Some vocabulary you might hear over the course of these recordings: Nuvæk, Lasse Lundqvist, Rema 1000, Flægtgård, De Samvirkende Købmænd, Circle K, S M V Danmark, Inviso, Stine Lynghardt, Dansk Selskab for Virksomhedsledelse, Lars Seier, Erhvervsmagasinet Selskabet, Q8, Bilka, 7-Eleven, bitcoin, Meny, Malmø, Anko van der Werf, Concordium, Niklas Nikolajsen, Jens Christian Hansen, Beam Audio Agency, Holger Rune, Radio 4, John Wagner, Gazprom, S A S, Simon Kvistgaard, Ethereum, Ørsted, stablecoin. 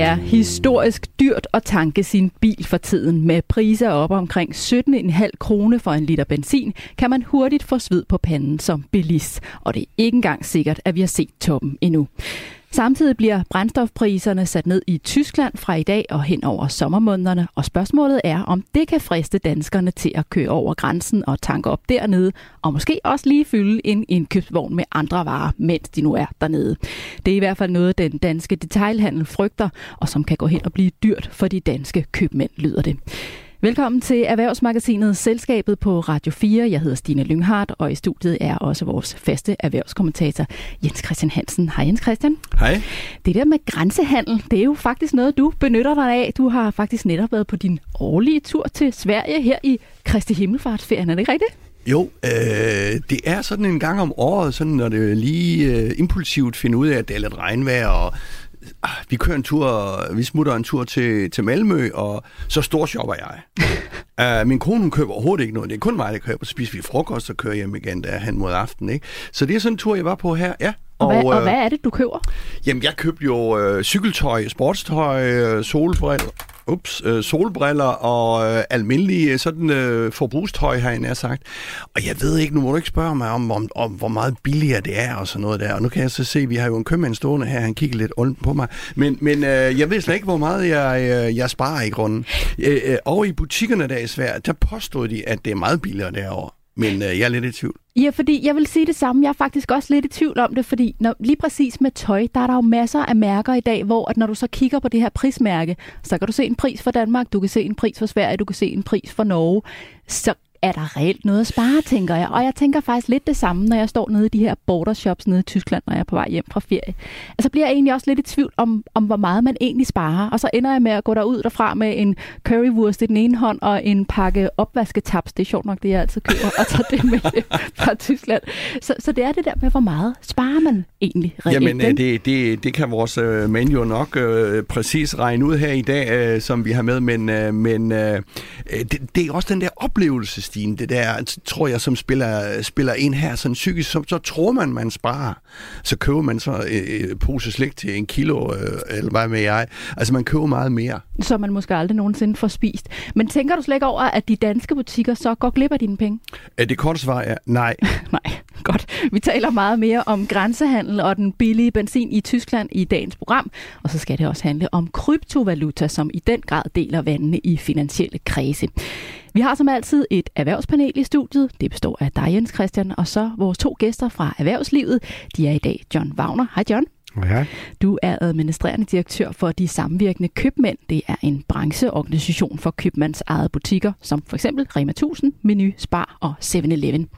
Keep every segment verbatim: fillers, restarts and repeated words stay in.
Det er historisk dyrt at tanke sin bil for tiden. Med priser op omkring sytten komma fem kroner for en liter benzin, kan man hurtigt få svid på panden som bilist. Og det er ikke engang sikkert, at vi har set toppen endnu. Samtidig bliver brændstofpriserne sat ned i Tyskland fra i dag og hen over sommermånederne, og spørgsmålet er, om det kan friste danskerne til at køre over grænsen og tanke op dernede, og måske også lige fylde en indkøbsvogn med andre varer, mens de nu er dernede. Det er i hvert fald noget, den danske detailhandel frygter, og som kan gå hen og blive dyrt for de danske købmænd, lyder det. Velkommen til Erhvervsmagasinet Selskabet på Radio fire. Jeg hedder Stine Lynghardt, og i studiet er også vores faste erhvervskommentator Jens Christian Hansen. Hej Jens Christian. Hej. Det der med grænsehandel, det er jo faktisk noget, du benytter dig af. Du har faktisk netop været på din årlige tur til Sverige her i Kristi Himmelfartsferien. Er det ikke rigtigt? Jo, øh, det er sådan en gang om året, sådan når det lige øh, impulsivt finder ud af, at det er lidt regnvejr, og vi kører en tur, vi smutter en tur til, til Malmø, og så storshopper jeg. uh, min kone, hun køber overhovedet ikke noget. Det er kun mig, der køber. Så spiser vi frokost og kører hjem igen, der hen mod aftenen, ikke? Så det er sådan en tur, jeg var på her, ja. Og, og, hvad, og øh, hvad er det, du køber? Jamen, jeg købte jo øh, cykeltøj, sportstøj, øh, solbriller, ups, øh, solbriller og øh, almindelige sådan, øh, forbrugstøj, har jeg nær sagt. Og jeg ved ikke, nu må du ikke spørge mig om, om, om hvor meget billigere det er og sådan noget der. Og nu kan jeg så se, vi har jo en købmand stående her, han kigger lidt ondt på mig. Men, men øh, jeg ved slet ikke, hvor meget jeg, øh, jeg sparer i grunden. Øh, øh, og i butikkerne der i Sverige, der påstod de, at det er meget billigere derovre. Men øh, jeg er lidt i tvivl. Ja, fordi jeg vil sige det samme. Jeg er faktisk også lidt i tvivl om det, fordi når, lige præcis med tøj, der er der jo masser af mærker i dag, hvor at når du så kigger på det her prismærke, så kan du se en pris for Danmark, du kan se en pris for Sverige, du kan se en pris for Norge. Så er der reelt noget at spare, tænker jeg. Og jeg tænker faktisk lidt det samme, når jeg står nede i de her bordershops nede i Tyskland, når jeg er på vej hjem fra ferie. Altså bliver jeg egentlig også lidt i tvivl om, om hvor meget man egentlig sparer. Og så ender jeg med at gå derud derfra med en currywurst i den ene hånd og en pakke opvasketaps. Det er sjovt nok, det jeg altid køber, og tager det med fra Tyskland. Så, så det er det der med, hvor meget sparer man egentlig reelt. Jamen det, det, det kan vores uh, mand jo nok uh, præcis regne ud her i dag, uh, som vi har med. Men, uh, men uh, det, det er også den der oplevelse, Stine, det der, tror jeg, som spiller, spiller ind her, sådan psykisk, så, så tror man, man sparer. Så køber man så øh, pose slik til en kilo, øh, eller hvad med jeg. Altså, man køber meget mere. Så man måske aldrig nogensinde får spist. Men tænker du slet ikke over, at de danske butikker så går glip af dine penge? Er det korte svar er nej. Nej, godt. Vi taler meget mere om grænsehandel og den billige benzin i Tyskland i dagens program. Og så skal det også handle om kryptovaluta, som i den grad deler vandene i finansielle kredse. Vi har som altid et erhvervspanel i studiet. Det består af dig, Jens Christian, og så vores to gæster fra erhvervslivet. De er i dag John Wagner. Hej John. Ja. Du er administrerende direktør for De Samvirkende Købmænd. Det er en brancheorganisation for købmands egne butikker, som for eksempel Rema tusind, Meny, Spar og syv-Eleven.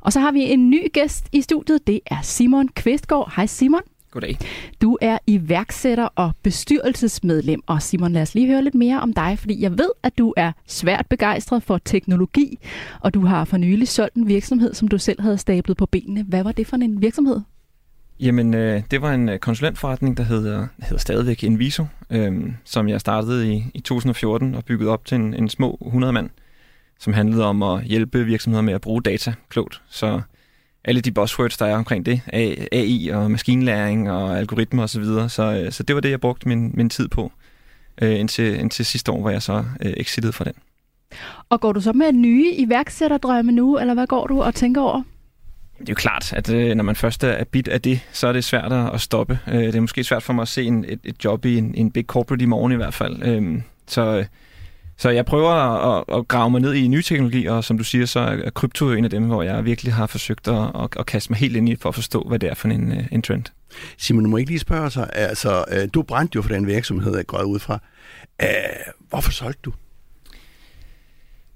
Og så har vi en ny gæst i studiet. Det er Simon Kvistgaard. Hej Simon. Goddag. Du er iværksætter og bestyrelsesmedlem, og Simon, lad os lige høre lidt mere om dig, fordi jeg ved, at du er svært begejstret for teknologi, og du har for nylig solgt en virksomhed, som du selv havde stablet på benene. Hvad var det for en virksomhed? Jamen, øh, det var en konsulentforretning, der hedder, hedder stadigvæk Inviso, øh, som jeg startede i, i to tusind og fjorten og byggede op til en, en små hundrede mand, som handlede om at hjælpe virksomheder med at bruge data klogt, så alle de buzzwords, der er omkring det, A I og maskinlæring og algoritmer osv., så, så, så det var det, jeg brugte min, min tid på, indtil, indtil sidste år, hvor jeg så exited fra den. Og går du så med nye iværksætterdrømme nu, eller hvad går du og tænker over? Det er jo klart, at når man først er bit af det, så er det svært at stoppe. Det er måske svært for mig at se en, et, et job i en, en big corporate i morgen i hvert fald, så... Så jeg prøver at, at grave mig ned i nye teknologier, og som du siger, så er krypto en af dem, hvor jeg virkelig har forsøgt at, at kaste mig helt ind i for at forstå, hvad det er for en, en trend. Simon, du må ikke lige spørge sig. Altså, du brændte jo for den virksomhed, jeg går ud fra. Uh, hvorfor solgte du?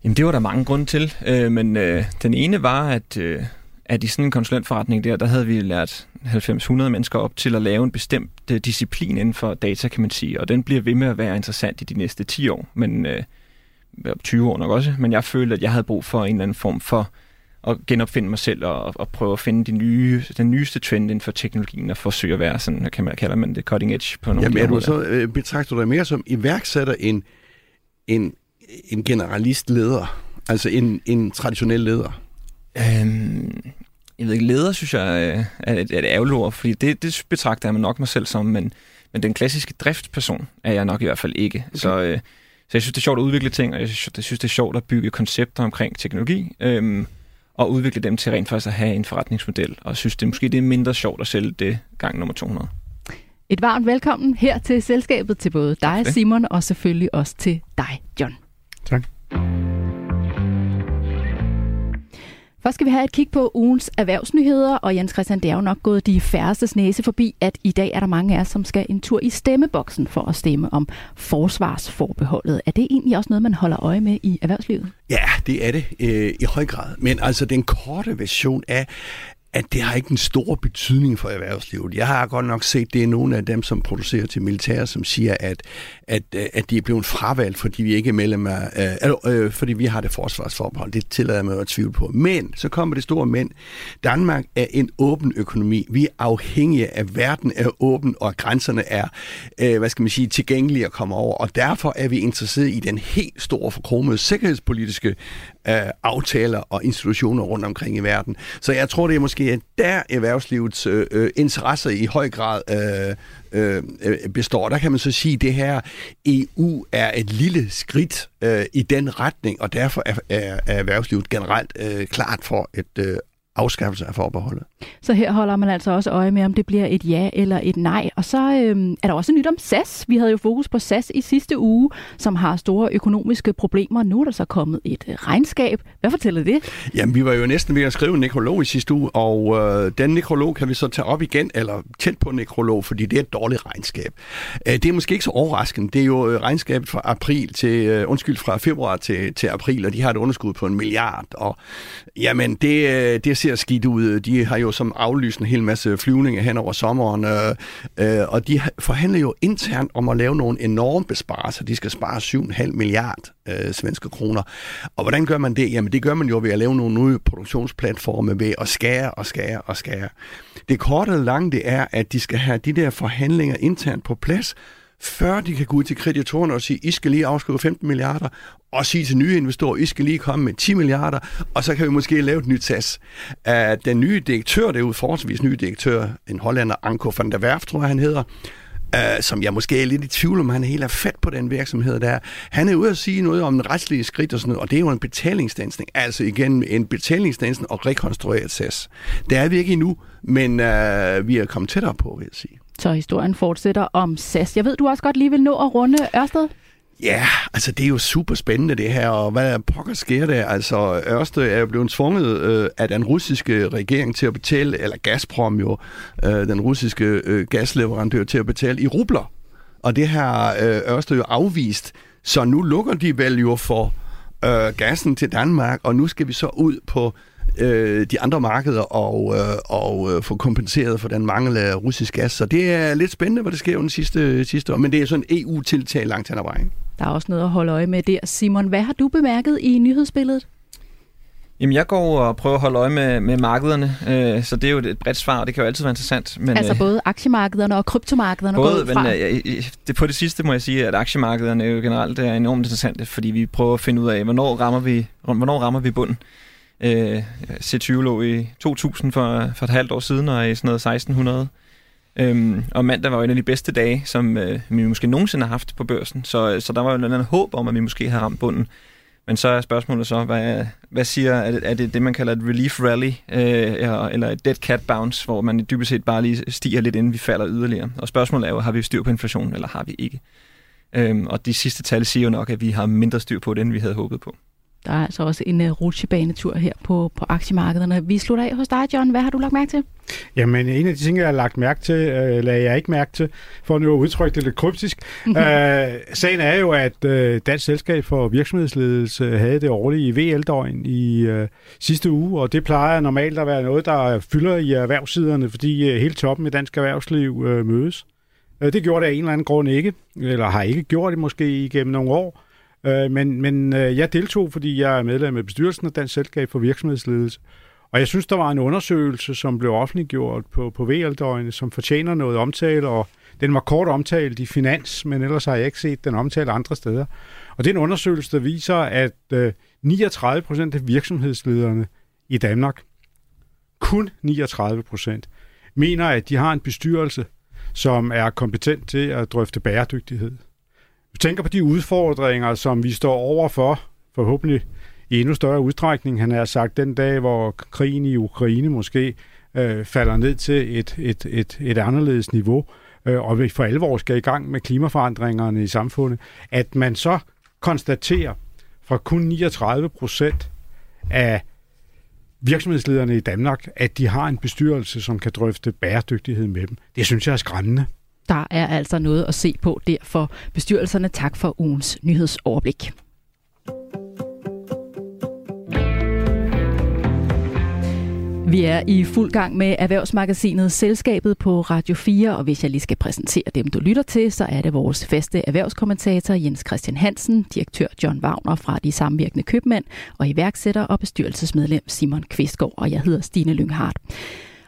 Jamen, det var der mange grunde til, uh, men uh, den ene var, at, uh, at i sådan en konsulentforretning der, der havde vi lært halvfems hundrede mennesker op til at lave en bestemt uh, disciplin inden for data, kan man sige, og den bliver ved med at være interessant i de næste ti år, men uh, tyve år nok også, men jeg følte, at jeg havde brug for en eller anden form for at genopfinde mig selv og, og prøve at finde de nye, den nyeste trend inden for teknologien og forsøge at være sådan, kan man kalder man det, cutting edge på nogle. Jamen, er du så øh, betragter du dig mere som iværksætter end en, en generalistleder, altså en, en traditionel leder? Øhm, jeg ved ikke, leder, synes jeg, er et, et ærgerlord, fordi det, det betragter jeg nok mig selv som, men, men den klassiske driftsperson er jeg nok i hvert fald ikke. Okay. Så, øh, så jeg synes, det er sjovt at udvikle ting, og jeg synes, det er sjovt at bygge koncepter omkring teknologi, øh, og udvikle dem til rent faktisk at have en forretningsmodel, og synes, det måske det er mindre sjovt at sælge det gang nummer to hundrede. Et varmt velkommen her til selskabet, til både dig, Simon, og selvfølgelig også til dig, John. Tak. Først skal vi have et kig på ugens erhvervsnyheder, og Jens Christian, det er jo nok gået de færrestes næse forbi, at i dag er der mange af os, som skal en tur i stemmeboksen for at stemme om forsvarsforbeholdet. Er det egentlig også noget, man holder øje med i erhvervslivet? Ja, det er det øh, i høj grad, men altså den korte version af, at det har ikke en stor betydning for erhvervslivet. Jeg har godt nok set, det er nogle af dem, som producerer til militæret, som siger, at, at, at de er blevet fravalgt, fordi vi ikke er medlem af, øh, øh, fordi vi har det forsvarsforbehold. Det tillader jeg mig at tvivle på. Men så kommer det store men. Danmark er en åben økonomi. Vi er afhængige af, verden er åben, og grænserne er, øh, hvad skal man sige, tilgængelige at komme over. Og derfor er vi interesseret i den helt store forkromede sikkerhedspolitiske øh, aftaler og institutioner rundt omkring i verden. Så jeg tror, det er måske det er der erhvervslivets øh, interesser i høj grad øh, øh, består. Der kan man så sige, at det her E U er et lille skridt øh, i den retning, og derfor er, er, er erhvervslivet generelt øh, klart for et øh, afskaffelse af forbeholdet. Så her holder man altså også øje med, om det bliver et ja eller et nej. Og så øh, er der også nyt om S A S. Vi havde jo fokus på S A S i sidste uge, som har store økonomiske problemer. Nu er der så kommet et regnskab. Hvad fortæller det? Jamen, vi var jo næsten ved at skrive en nekrolog i sidste uge, og øh, den nekrolog kan vi så tage op igen, eller tæt på nekrolog, fordi det er et dårligt regnskab. Øh, det er måske ikke så overraskende. Det er jo regnskabet fra april til, øh, undskyld, fra februar til, til april, og de har et underskud på en milliard. Og jamen, det, øh, det er ser skidt ud. De har jo som aflyst en hel masse flyvninger hen over sommeren, øh, øh, og de forhandler jo internt om at lave nogle enorme besparelser. De skal spare syv komma fem milliarder øh, svenske kroner. Og hvordan gør man det? Jamen det gør man jo ved at lave nogle nye produktionsplatforme, ved at skære og skære og skære. Det korte og lange, det er, at de skal have de der forhandlinger internt på plads, før de kan gå ud til kreditorerne og sige, I skal lige afskrive femten milliarder, og sige til nye investorer, I skal lige komme med ti milliarder, og så kan vi måske lave et nyt S A S. Uh, den nye direktør, det er jo forholdsvis nye direktør, en hollander, Anko van der Werf, tror jeg, han hedder, Uh, som jeg måske er lidt i tvivl om, han er helt af fat på den virksomhed der. Han er ude at sige noget om en retslige skridt og sådan noget, og det er jo en betalingsdansning. Altså igen, en betalingsdansning og rekonstrueret S A S. Der er vi ikke endnu, men uh, vi er kommet tættere på, vil jeg sige. Så historien fortsætter om S A S. Jeg ved, du også godt lige vil nå at runde Ørsted. Ja, yeah, altså det er jo super spændende det her, og hvad pokker sker der? Altså Ørsted er jo blevet tvunget øh, af den russiske regering til at betale, eller Gazprom jo, øh, den russiske øh, gasleverandør til at betale i rubler. Og det har øh, Ørsted jo afvist, så nu lukker de vel jo for øh, gassen til Danmark, og nu skal vi så ud på øh, de andre markeder og, øh, og øh, få kompenseret for den mangel af russisk gas. Så det er lidt spændende, hvad der sker under sidste, sidste år, men det er sådan en E U-tiltag langt hen ad vejen. Der er også noget at holde øje med der. Simon, hvad har du bemærket i nyhedsbilledet? Jamen, jeg går og prøver at holde øje med, med markederne, øh, så det er jo et bredt svar, og det kan jo altid være interessant. Men, altså både aktiemarkederne og kryptomarkederne både, går ud fra? Men, det, på det sidste må jeg sige, at aktiemarkederne jo generelt er enormt interessante, fordi vi prøver at finde ud af, hvornår rammer vi, hvornår rammer vi bunden. Øh, C tyve lå i to tusind for, for et halvt år siden, og i sådan noget seksten hundrede. Øhm, og mandag var jo en af de bedste dage, som øh, vi måske nogensinde har haft på børsen, så, så der var jo en eller anden håb om, at vi måske har ramt bunden. Men så er spørgsmålet så, hvad, hvad siger, er det, er det det, man kalder et relief rally, øh, eller et dead cat bounce, hvor man dybest set bare lige stiger lidt, inden vi falder yderligere. Og spørgsmålet er jo, har vi styr på inflationen, eller har vi ikke? Øhm, og de sidste tal siger jo nok, at vi har mindre styr på det, end vi havde håbet på. Der er altså også en uh, rutsjebanetur her på, på aktiemarkederne. Vi slutter af hos dig, John. Hvad har du lagt mærke til? Jamen, en af de ting, jeg har lagt mærke til, øh, lagde jeg ikke mærke til, for nu at udtrykke det lidt kryptisk. øh, sagen er jo, at øh, Dansk Selskab for Virksomhedsledelse havde det årlige V L-døgn i øh, sidste uge, og det plejer normalt at være noget, der fylder i erhvervssiderne, fordi øh, hele toppen i dansk erhvervsliv øh, mødes. Øh, det gjorde det af en eller anden grund ikke, eller har ikke gjort det måske igennem nogle år. Men, men jeg deltog, fordi jeg er medlem af bestyrelsen af Dansk Selskab for Virksomhedsledelse. Og jeg synes, der var en undersøgelse, som blev offentliggjort på, på V L-døgnet, som fortjener noget omtale, og den var kort omtalt i Finans, men ellers har jeg ikke set den omtalt andre steder. Og det er en undersøgelse, der viser, at niogtredive procent af virksomhedslederne i Danmark kun niogtredive procent, mener, at de har en bestyrelse, som er kompetent til at drøfte bæredygtighed. Vi tænker på de udfordringer, som vi står overfor, forhåbentlig i endnu større udstrækning. Han har sagt, den dag, hvor krigen i Ukraine måske øh, falder ned til et, et, et, et anderledes niveau, øh, og vi for alvor skal i gang med klimaforandringerne i samfundet, at man så konstaterer fra kun niogtredive procent af virksomhedslederne i Danmark, at de har en bestyrelse, som kan drøfte bæredygtighed med dem. Det synes jeg er skræmmende. Der er altså noget at se på der for bestyrelserne. Tak for ugens nyhedsoverblik. Vi er i fuld gang med Erhvervsmagasinet Selskabet på Radio fire, og hvis jeg lige skal præsentere dem, du lytter til, så er det vores faste erhvervskommentator Jens Christian Hansen, direktør John Wagner fra De Samvirkende Købmænd, og iværksætter og bestyrelsesmedlem Simon Kvistgaard, og jeg hedder Stine Lynghardt.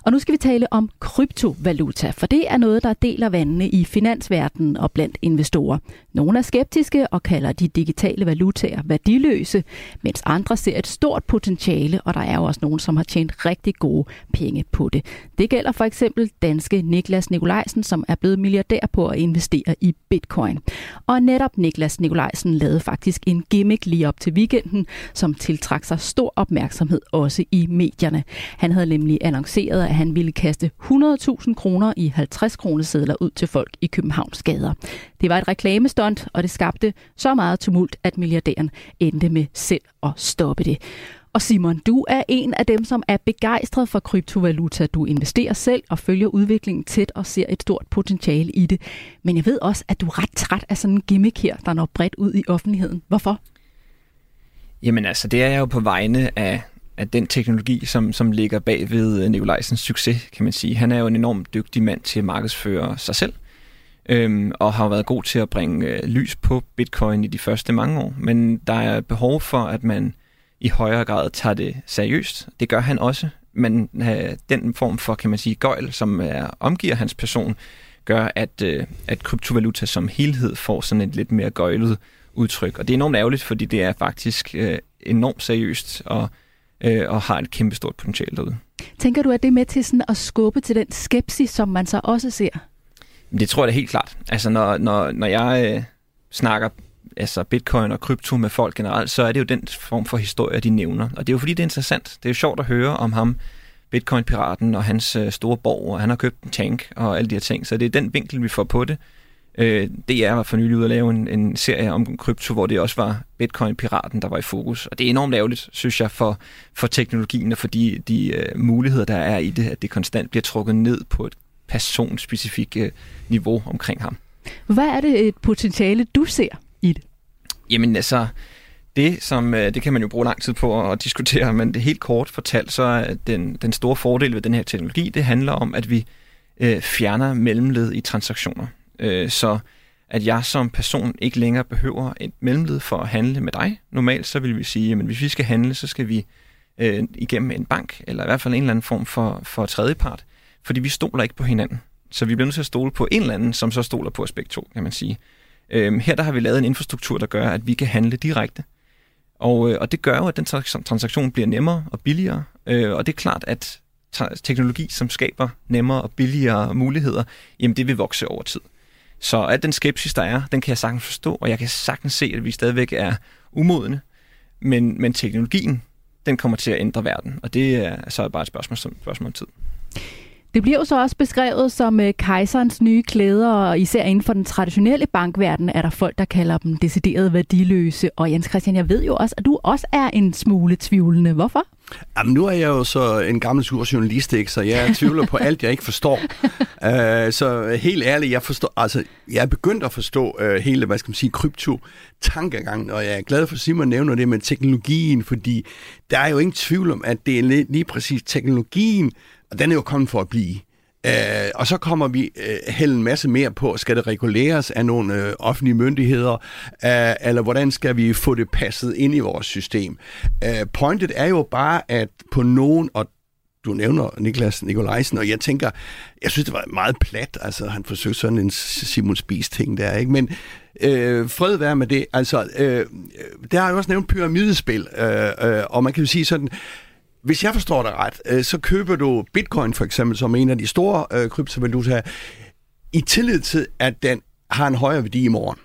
Og nu skal vi tale om kryptovaluta, for det er noget, der deler vandene i finansverdenen og blandt investorer. Nogle er skeptiske og kalder de digitale valutaer værdiløse, mens andre ser et stort potentiale, og der er jo også nogen, som har tjent rigtig gode penge på det. Det gælder for eksempel danske Niklas Nikolajsen, som er blevet milliardær på at investere i bitcoin. Og netop Niklas Nikolajsen lavede faktisk en gimmick lige op til weekenden, som tiltrak sig stor opmærksomhed også i medierne. Han havde nemlig annonceret, at han ville kaste hundrede tusind kroner i halvtreds kronesedler ud til folk i Københavns gader. Det var et reklamestunt, og det skabte så meget tumult, at milliardæren endte med selv at stoppe det. Og Simon, du er en af dem, som er begejstret for kryptovaluta. Du investerer selv og følger udviklingen tæt og ser et stort potentiale i det. Men jeg ved også, at du er ret træt af sådan en gimmick her, der når bredt ud i offentligheden. Hvorfor? Jamen altså, det er jeg jo på vegne af at den teknologi, som, som ligger bag ved Nikolajsens succes, kan man sige. Han er jo en enormt dygtig mand til at markedsføre sig selv, øhm, og har været god til at bringe øh, lys på bitcoin i de første mange år. Men der er behov for, at man i højere grad tager det seriøst. Det gør han også, men øh, den form for, kan man sige, gøjl, som er, omgiver hans person, gør, at, øh, at kryptovaluta som helhed får sådan et lidt mere gøjlet udtryk. Og det er enormt ærgerligt, fordi det er faktisk øh, enormt seriøst og og har et kæmpestort potentiale derude. Tænker du, at det er med til sådan at skubbe til den skepsis, som man så også ser? Det tror jeg da helt klart. Altså, når, når, når jeg øh, snakker altså bitcoin og krypto med folk generelt, så er det jo den form for historie, de nævner. Og det er jo fordi, det er interessant. Det er jo sjovt at høre om ham, bitcoin-piraten og hans øh, store borg, og han har købt en tank og alle de her ting. Så det er den vinkel, vi får på det. Øh, D R var for nylig ude at lave en, en serie om krypto, hvor det også var bitcoin-piraten, der var i fokus. Og det er enormt ærgerligt, synes jeg, for, for teknologien og for de, de uh, muligheder, der er i det, at det konstant bliver trukket ned på et personspecifikt uh, niveau omkring ham. Hvad er det et potentiale, du ser i det? Jamen altså, det, som, uh, det kan man jo bruge lang tid på at diskutere, men det helt kort fortalt, så er den, den store fordel ved den her teknologi, det handler om, at vi uh, fjerner mellemled i transaktioner. Så at jeg som person ikke længere behøver et mellemled for at handle med dig. Normalt så vil vi sige, at hvis vi skal handle, så skal vi øh, igennem en bank, eller i hvert fald en eller anden form for, for tredjepart, fordi vi stoler ikke på hinanden. Så vi bliver nødt til at stole på en eller anden, som så stoler på aspekt to, kan man sige. Øh, her der har vi lavet en infrastruktur, der gør, at vi kan handle direkte. Og, øh, og det gør jo, at den transaktion bliver nemmere og billigere. Øh, og det er klart, at ta- teknologi, som skaber nemmere og billigere muligheder, jamen det vil vokse over tid. Så at den skepsis, der er, den kan jeg sagtens forstå, og jeg kan sagtens se, at vi stadigvæk er umodne. Men, men teknologien, den kommer til at ændre verden, og det er så bare et spørgsmål, spørgsmål om tid. Det bliver jo så også beskrevet som øh, kejserens nye klæder, og især inden for den traditionelle bankverden er der folk, der kalder dem decideret værdiløse. Og Jens Christian, jeg ved jo også, at du også er en smule tvivlende. Hvorfor? Jamen, nu er jeg jo så en gammel sur journalist, ikke? Så jeg tvivler på alt, jeg ikke forstår. Uh, så helt ærligt, jeg forstår, altså, jeg er begyndt at forstå uh, hele, hvad skal man sige, krypto-tankegangen, og jeg er glad for, at Simon nævner det med teknologien, fordi der er jo ingen tvivl om, at det er lige præcis teknologien, og den er jo kommet for at blive. Øh, og så kommer vi øh, hælde en masse mere på, skal det reguleres af nogle øh, offentlige myndigheder, øh, eller hvordan skal vi få det passet ind i vores system. Øh, pointet er jo bare, at på nogen, og du nævner Niklas Nikolajsen, og jeg tænker, jeg synes, det var meget plat, altså han forsøgte sådan en Simon Spies-ting der, ikke? Men øh, fred være med det, altså øh, der har jeg også nævnt pyramidespil, øh, øh, og man kan jo sige sådan, Hvis jeg forstår dig ret, øh, så køber du bitcoin for eksempel som en af de store øh, kryptovalutaer i tillid til, at den har en højere værdi i morgen.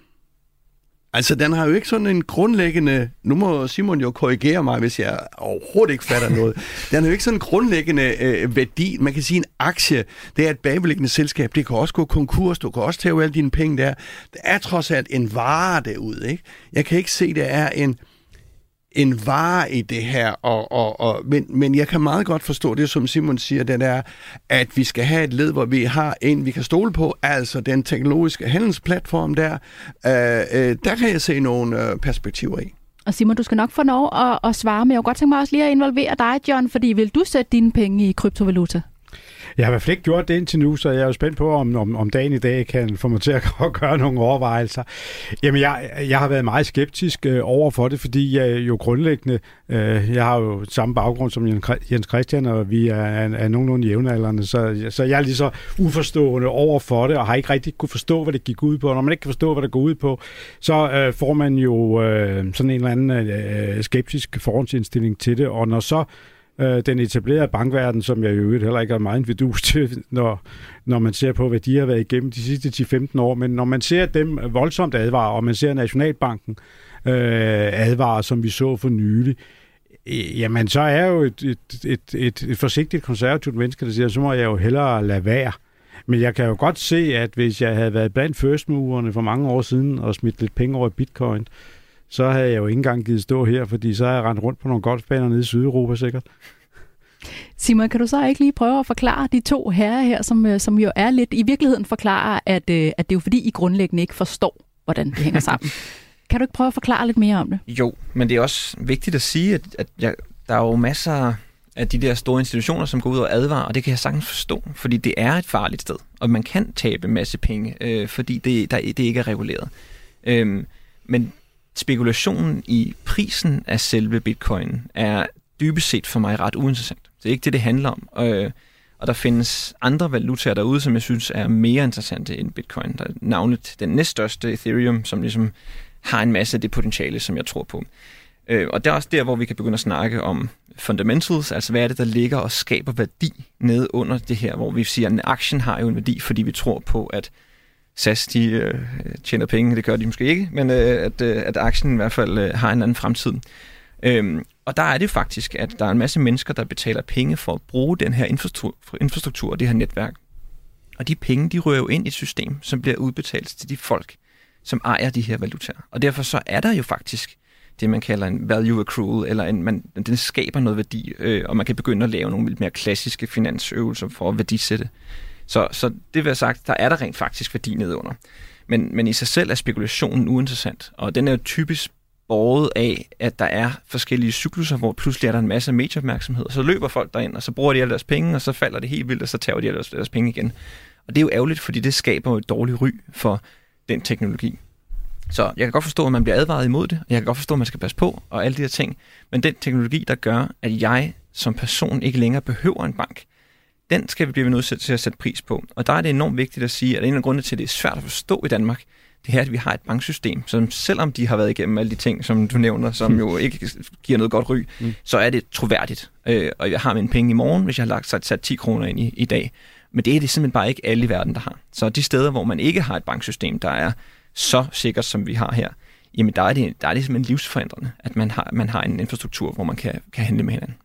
Altså, den har jo ikke sådan en grundlæggende... Nu må Simon jo korrigere mig, hvis jeg overhovedet ikke fatter noget. Den har jo ikke sådan en grundlæggende øh, værdi. Man kan sige, en aktie, det er et bagvedliggende selskab. Det kan også gå konkurs. Du kan også tage alle dine penge der. Der er trods alt en vare derude, ikke? Jeg kan ikke se, at der er en, en vare i det her. Og, og, og, men, men jeg kan meget godt forstå det, som Simon siger, den er, at vi skal have et led, hvor vi har en, vi kan stole på. Altså, den teknologiske handelsplatform der, øh, øh, der kan jeg se nogle øh, perspektiver i. Og Simon, du skal nok få lov at, at svare, men jeg kunne godt tænke mig også lige at involvere dig, John, fordi vil du sætte dine penge i kryptovaluta? Jeg har i hvert fald ikke gjort det indtil nu, så jeg er jo spændt på, om, om, om dagen i dag kan få mig til at gøre nogle overvejelser. Jamen, jeg, jeg har været meget skeptisk øh, over for det, fordi jeg jo grundlæggende, øh, jeg har jo samme baggrund som Jens Christian, og vi er, er, er nogenlunde jævnaldrende, så, så jeg er lige så uforstående over for det, og har ikke rigtig kunne forstå, hvad det gik ud på. Og når man ikke kan forstå, hvad det går ud på, så øh, får man jo øh, sådan en eller anden øh, skeptisk forhåndsindstilling til det, og når så den etablerede bankverden, som jeg i øvrigt heller ikke har meget vidus til, når, når man ser på, hvad de har været igennem de sidste ti til femten år. Men når man ser dem voldsomt advarer, og man ser Nationalbanken øh, advarer, som vi så for nylig, øh, jamen så er jeg jo et, et, et, et, et forsigtigt konservativt menneske, der siger, så må jeg jo hellere lade være. Men jeg kan jo godt se, at hvis jeg havde været blandt first moverne for mange år siden og smidt lidt penge over i bitcoin, så havde jeg jo ikke engang givet stå her, fordi så havde jeg rendt rundt på nogle golfbaner nede i Sydeuropa sikkert. Simon, kan du så ikke lige prøve at forklare de to herrer her, som, som jo er lidt i virkeligheden forklarer, at, at det er jo fordi, I grundlæggende ikke forstår, hvordan det hænger sammen. Kan du ikke prøve at forklare lidt mere om det? Jo, men det er også vigtigt at sige, at, at jeg, der er jo masser af de der store institutioner, som går ud og advarer, og det kan jeg sagtens forstå, fordi det er et farligt sted, og man kan tabe en masse penge, øh, fordi det, der, det ikke er reguleret. Øh, men spekulationen i prisen af selve bitcoin er dybest set for mig ret uinteressant. Det er ikke det, det handler om. Og, og der findes andre valutaer derude, som jeg synes er mere interessante end bitcoin. Der er navnligt den næststørste, Ethereum, som ligesom har en masse af det potentiale, som jeg tror på. Og det er også der, hvor vi kan begynde at snakke om fundamentals, altså hvad er det, der ligger og skaber værdi nede under det her, hvor vi siger, at aktien har jo en værdi, fordi vi tror på, at S A S, de øh, tjener penge, det gør de måske ikke, men øh, at, øh, at aktien i hvert fald øh, har en anden fremtid. Øhm, og der er det faktisk, at der er en masse mennesker, der betaler penge for at bruge den her infrastruktur, infrastruktur og det her netværk. Og de penge, de rører jo ind i et system, som bliver udbetalt til de folk, som ejer de her valutaer. Og derfor så er der jo faktisk det, man kalder en value accrual, eller en, man, den skaber noget værdi, øh, og man kan begynde at lave nogle lidt mere klassiske finansøvelser for at værdisætte. Så, så det vil jeg sagt, der er der rent faktisk værdi nedenunder. Men, men i sig selv er spekulationen uinteressant, og den er jo typisk båret af, at der er forskellige cykluser, hvor pludselig er der en masse medieopmærksomhed, og så løber folk derind, og så bruger de alle deres penge, og så falder det helt vildt, og så tager de alle deres, deres penge igen. Og det er jo ærgerligt, fordi det skaber jo et dårligt ry for den teknologi. Så jeg kan godt forstå, at man bliver advaret imod det, og jeg kan godt forstå, at man skal passe på, og alle de her ting. Men den teknologi, der gør, at jeg som person ikke længere behøver en bank, den skal vi blive nødt til at sætte pris på. Og der er det enormt vigtigt at sige, at en af grundene til, at det er svært at forstå i Danmark, det er, at vi har et banksystem, som selvom de har været igennem alle de ting, som du nævner, som jo ikke giver noget godt ry, mm. så er det troværdigt. Øh, og jeg har mine penge i morgen, hvis jeg har lagt, sat ti kroner ind i, i dag. Men det er det simpelthen bare ikke alle i verden, der har. Så de steder, hvor man ikke har et banksystem, der er så sikkert, som vi har her, jamen der er det, der er det simpelthen livsforandrende, at man har, man har en infrastruktur, hvor man kan, kan handle med hinanden.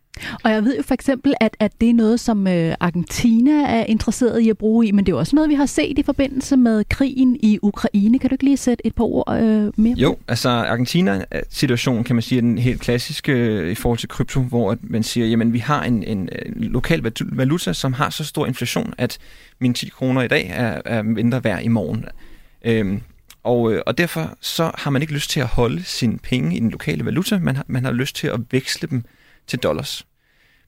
Og jeg ved jo for eksempel, at, at det er noget, som øh, Argentina er interesseret i at bruge i, men det er også noget, vi har set i forbindelse med krigen i Ukraine. Kan du ikke lige sætte et par ord øh, mere? Jo, altså Argentina-situationen kan man sige er den helt klassiske øh, i forhold til krypto, hvor man siger, jamen vi har en, en, en lokal valuta, som har så stor inflation, at mine ti kroner i dag er, er mindre værd i morgen. Øhm, og, og derfor så har man ikke lyst til at holde sine penge i den lokale valuta, man har, man har lyst til at veksle dem til dollars.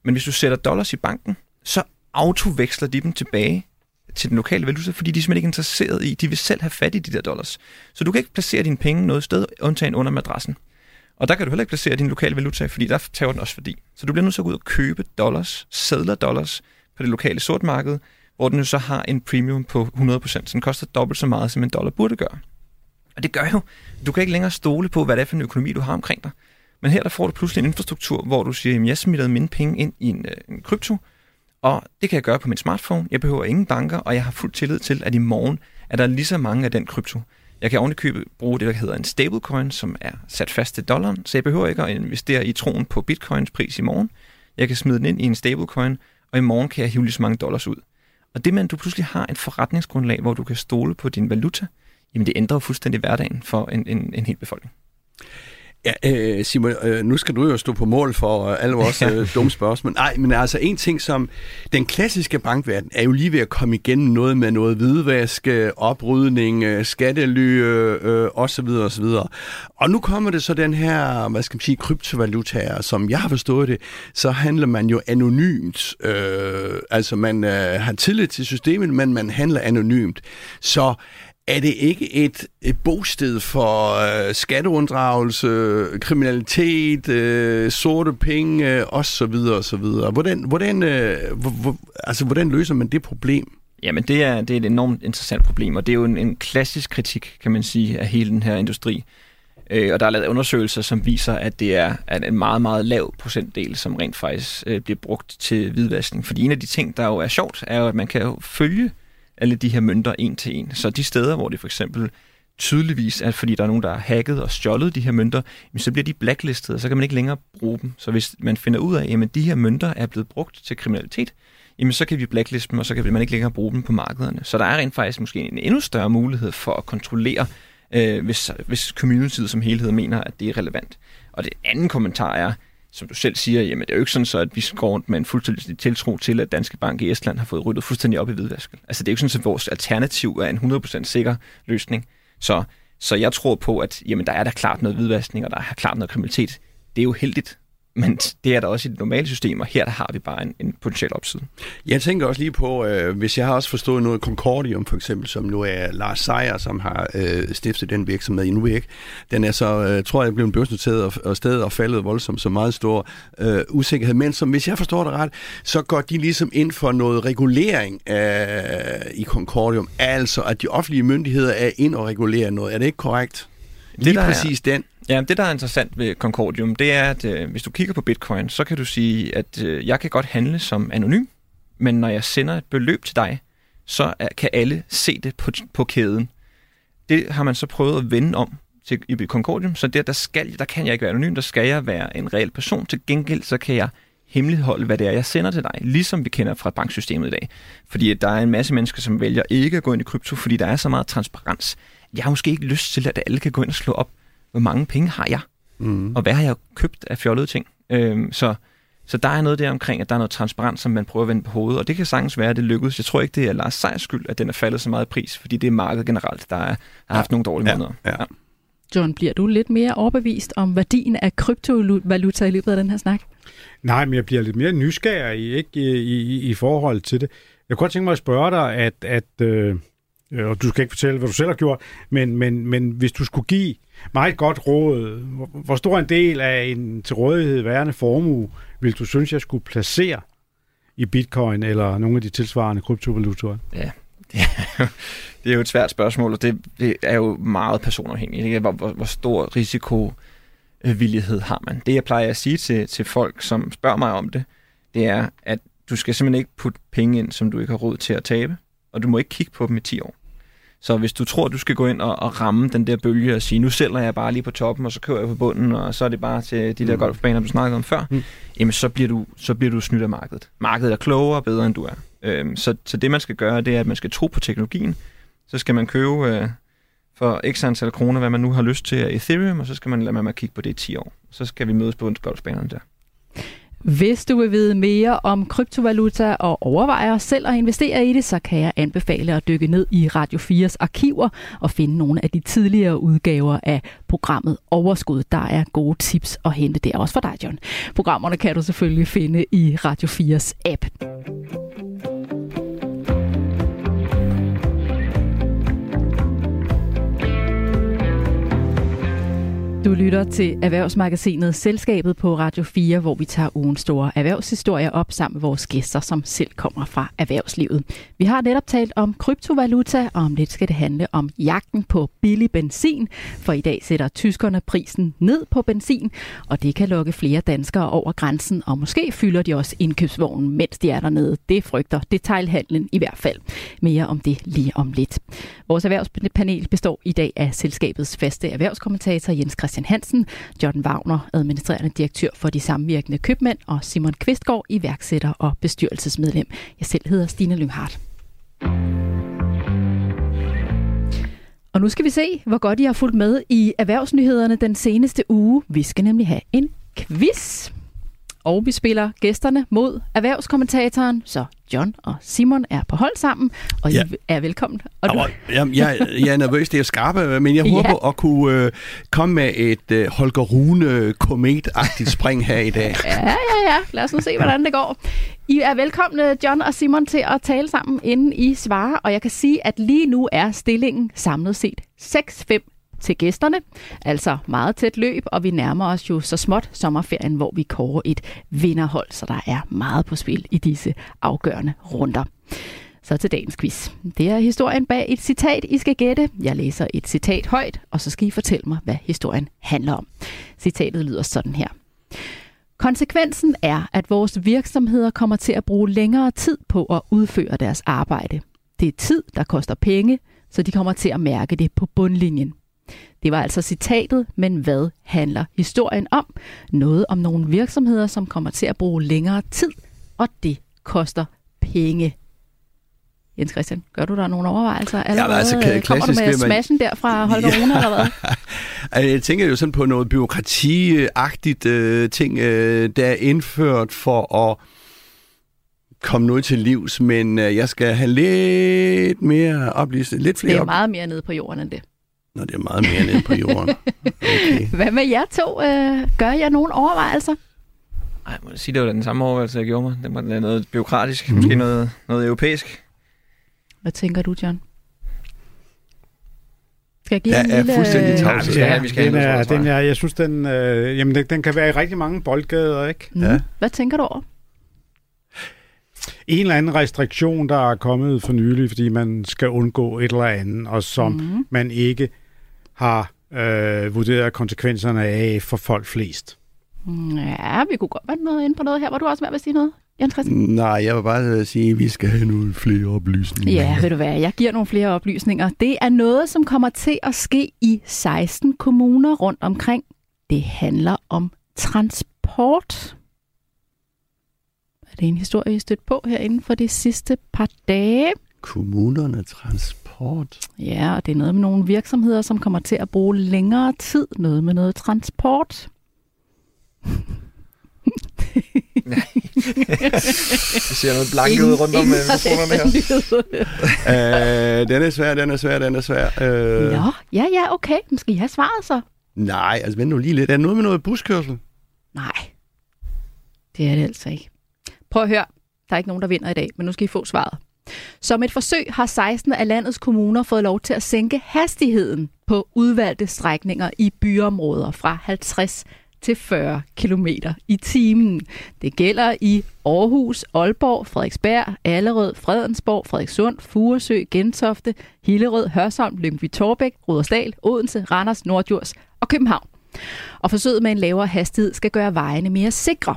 Men hvis du sætter dollars i banken, så autoveksler de dem tilbage til den lokale valuta, fordi de er simpelthen ikke interesseret i, de vil selv have fat i de der dollars. Så du kan ikke placere dine penge noget sted, undtagen under madrassen. Og der kan du heller ikke placere din lokale valuta, fordi der tager den også værdi. Så du bliver nødt til at gå ud og købe dollars, sedler dollars på det lokale sortmarked, hvor den jo så har en premium på hundrede procent. Så den koster dobbelt så meget, som en dollar burde gøre. Og det gør jo, du kan ikke længere stole på, hvad det er for en økonomi, du har omkring dig. Men her der får du pludselig en infrastruktur, hvor du siger, jamen jeg smitter mine penge ind i en, en krypto, og det kan jeg gøre på min smartphone. Jeg behøver ingen banker, og jeg har fuld tillid til, at i morgen er der lige så mange af den krypto. Jeg kan ovenikøbet bruge det, der hedder en stablecoin, som er sat fast til dollaren, så jeg behøver ikke at investere i troen på bitcoins pris i morgen. Jeg kan smide den ind i en stablecoin, og i morgen kan jeg hive lige så mange dollars ud. Og det med, at du pludselig har et forretningsgrundlag, hvor du kan stole på din valuta, jamen det ændrer fuldstændig hverdagen for en, en, en hel befolkning. Ja, øh, Simon, øh, nu skal du jo stå på mål for øh, alle vores øh, dumme spørgsmål. Nej, men altså en ting som... Den klassiske bankverden er jo lige ved at komme igennem noget med noget hvidvask, oprydning, øh, skattely øh, osv. osv. Og nu kommer det så den her, hvad skal man sige, kryptovalutaer, som jeg har forstået det, så handler man jo anonymt. Øh, altså man øh, har tillid til systemet, men man handler anonymt. Så... Er det ikke et, et bosted for øh, skatteunddragelse, kriminalitet, øh, sorte penge øh, osv. osv.? Hvordan, hvordan, øh, hvor, hvor, altså, hvordan løser man det problem? Jamen det er, det er et enormt interessant problem, og det er jo en, en klassisk kritik, kan man sige, af hele den her industri. Øh, og der er lavet undersøgelser, som viser, at det er at en meget, meget lav procentdel, som rent faktisk øh, bliver brugt til hvidvaskning. Fordi en af de ting, der jo er sjovt, er jo, at man kan jo følge alle de her mønter en til en. Så de steder, hvor det for eksempel tydeligvis er, fordi der er nogen, der har hacket og stjålet de her mønter, så bliver de blacklistet, og så kan man ikke længere bruge dem. Så hvis man finder ud af, at de her mønter er blevet brugt til kriminalitet, jamen så kan vi blackliste dem, og så kan man ikke længere bruge dem på markederne. Så der er rent faktisk måske en endnu større mulighed for at kontrollere, hvis, hvis communityet som helhed mener, at det er relevant. Og det anden kommentar er, som du selv siger, jamen det er jo ikke sådan så, at vi går med en fuldstændig tiltro til, at Danske Bank i Estland har fået ryddet fuldstændig op i hvidvasken. Altså det er jo ikke sådan, at vores alternativ er en hundrede procent sikker løsning. Så, så jeg tror på, at jamen, der er der klart noget hvidvaskning, og der er klart noget kriminalitet. Det er jo heldigt. Men det er der også i det normale system, og her der har vi bare en, en potentiel opside. Jeg tænker også lige på, øh, hvis jeg har også forstået noget, Concordium for eksempel, som nu er Lars Seier, som har øh, stiftet den virksomhed i Nuvæk. Den er så, øh, tror jeg, blevet børsnoteret og, og stedet og faldet voldsomt, så meget stor øh, usikkerhed. Men som, hvis jeg forstår det ret, så går de ligesom ind for noget regulering af, i Concordium. Altså, at de offentlige myndigheder er ind og regulerer noget. Er det ikke korrekt? Lige det er præcis den. Ja, det der er interessant ved Concordium, det er, at øh, hvis du kigger på bitcoin, så kan du sige, at øh, jeg kan godt handle som anonym, men når jeg sender et beløb til dig, så er, kan alle se det på, på kæden. Det har man så prøvet at vende om til, i Concordium, så der, der, skal, der kan jeg ikke være anonym, der skal jeg være en reel person. Til gengæld så kan jeg hemmeligholde, hvad det er, jeg sender til dig, ligesom vi kender fra banksystemet i dag. Fordi der er en masse mennesker, som vælger ikke at gå ind i krypto, fordi der er så meget transparens. Jeg har måske ikke lyst til, at alle kan gå ind og slå op, hvor mange penge har jeg, mm. og hvad har jeg købt af fjollede ting. Øhm, så, så der er noget der omkring, at der er noget transparens, som man prøver at vende på hovedet, og det kan sagtens være, at det lykkedes. Jeg tror ikke, det er Lars Seiers skyld, at den er faldet så meget i pris, fordi det er markedet generelt, der er, har ja. haft nogle dårlige måneder. Ja. Ja. John, bliver du lidt mere overbevist om værdien af kryptovaluta i løbet af den her snak? Nej, men jeg bliver lidt mere nysgerrig ikke, i, i, i forhold til det. Jeg kunne godt tænke mig at spørge dig, at, at øh, og du skal ikke fortælle, hvad du selv har gjort, men, men, men hvis du skulle give meget godt råd, hvor stor en del af en til rådighed værende formue vil du synes, jeg skulle placere i bitcoin eller nogle af de tilsvarende kryptovalutaer? Ja, det er, jo, det er jo et svært spørgsmål, og det, det er jo meget personafhængigt. Hvor, hvor, hvor stor risikovillighed har man? Det, jeg plejer at sige til, til folk, som spørger mig om det, det er, at du skal simpelthen ikke putte penge ind, som du ikke har råd til at tabe, og du må ikke kigge på dem i ti år. Så hvis du tror, du skal gå ind og, og ramme den der bølge og sige, nu sælger jeg bare lige på toppen, og så kører jeg på bunden, og så er det bare til de der golfbaner, du snakkede om før, mm. jamen så bliver, du, så bliver du snydt af markedet. Markedet er klogere og bedre, end du er. Øhm, så, så det, man skal gøre, det er, at man skal tro på teknologien. Så skal man købe øh, for x antal kroner, hvad man nu har lyst til af Ethereum, og så skal man lade man kigge på det i ti år. Så skal vi mødes på golfbanerne der. Hvis du vil vide mere om kryptovaluta og overvejer selv at investere i det, så kan jeg anbefale at dykke ned i Radio fires arkiver og finde nogle af de tidligere udgaver af programmet Overskud. Der er gode tips at hente der også for dig, John. Programmerne kan du selvfølgelig finde i Radio fires app. Du lytter til Erhvervsmagasinet Selskabet på Radio fire, hvor vi tager ugens store erhvervshistorier op sammen med vores gæster, som selv kommer fra erhvervslivet. Vi har netop talt om kryptovaluta, og om lidt skal det handle om jagten på billig benzin. For i dag sætter tyskerne prisen ned på benzin, og det kan lokke flere danskere over grænsen, og måske fylder de også indkøbsvognen, mens de er dernede. Det frygter detailhandlen i hvert fald. Mere om det lige om lidt. Vores erhvervspanel består i dag af selskabets faste erhvervskommentator Jens Christian Hansen, John Wagner, administrerende direktør for De Samvirkende Købmænd, og Simon Kvistgaard, iværksætter og bestyrelsesmedlem. Jeg selv hedder Stine Lynghardt. Og nu skal vi se, hvor godt I har fulgt med i erhvervsnyhederne den seneste uge. Vi skal nemlig have en quiz. Og vi spiller gæsterne mod erhvervskommentatoren, så John og Simon er på hold sammen, og ja. I er velkommen. Og du... Jamen, jeg, jeg er nervøs, det er skarpe, men jeg håber ja. at kunne øh, komme med et øh, Holger Rune kometagtigt spring her i dag. Ja, ja, ja. Lad os nu se, hvordan det går. I er velkomne, John og Simon, til at tale sammen, inden I svarer. Og jeg kan sige, at lige nu er stillingen samlet set seks fem til gæsterne. Altså meget tæt løb, og vi nærmer os jo så småt sommerferien, hvor vi kårer et vinderhold, så der er meget på spil i disse afgørende runder. Så til dagens quiz. Det er historien bag et citat, I skal gætte. Jeg læser et citat højt, og så skal I fortælle mig, hvad historien handler om. Citatet lyder sådan her. Konsekvensen er, at vores virksomheder kommer til at bruge længere tid på at udføre deres arbejde. Det er tid, der koster penge, så de kommer til at mærke det på bundlinjen. Det var altså citatet, men hvad handler historien om? Noget om nogle virksomheder, som kommer til at bruge længere tid, og det koster penge. Jens Christian, gør du der nogle overvejelser? Allerede? Ja, altså, kommer du med smashen der fra Holger Rune, ja. eller hvad? Jeg tænker jo sådan på noget bureaukrati-agtigt øh, ting, øh, der er indført for at kom noget til livs, men øh, jeg skal have lidt mere oplysning. Lidt flere. Det er meget mere nede på jorden end det. Nå, det er meget mere nede på jorden. Okay. Hvad med jer to? Øh, gør jeg nogle overvejelser? Nej, jeg må sige, det var den samme overvejelse, jeg gjorde mig. Det var noget bureaukratisk, mm. måske noget, noget europæisk. Hvad tænker du, John? Skal jeg give ja, en lille... fuldstændig tavs. Ja, ja, vi skal den er, noget, den er, jeg synes, den, øh, jamen, den, den kan være i rigtig mange boldgader, ikke? Mm. Ja. Hvad tænker du over? En eller anden restriktion, der er kommet for nylig, fordi man skal undgå et eller andet, og som mm-hmm. man ikke har øh, vurderet konsekvenserne af for folk flest. Ja, vi kunne godt være noget inde på noget her. Var du også med at sige noget, Jens Christian? Nej, jeg vil bare sige, at vi skal have nogle flere oplysninger. Ja, ved du hvad, jeg giver nogle flere oplysninger. Det er noget, som kommer til at ske i seksten kommuner rundt omkring. Det handler om transport. Det er en historie, I stødt på her inden for de sidste par dage. Kommunerne, transport. Ja, og det er noget med nogle virksomheder, som kommer til at bruge længere tid. Noget med noget transport. Nej. Det ser noget blanke ud rundt om med mikrofonerne her. Æh, den er svær, den er svær, den er svær. Æh... Nå, ja, ja, okay. Men skal I have svaret så? Nej, altså vent nu lige lidt. Er det noget med noget buskørsel? Nej, det er det altså ikke. Prøv at høre, der er ikke nogen, der vinder i dag, men nu skal I få svaret. Som et forsøg har seksten af landets kommuner fået lov til at sænke hastigheden på udvalgte strækninger i byområder fra halvtreds til fyrre kilometer i timen. Det gælder i Aarhus, Aalborg, Frederiksberg, Allerød, Fredensborg, Frederikssund, Furesø, Gentofte, Hillerød, Hørsholm, Lyngby-Torbæk, Rudersdal, Odense, Randers, Norddjurs og København. Og forsøget med en lavere hastighed skal gøre vejene mere sikre.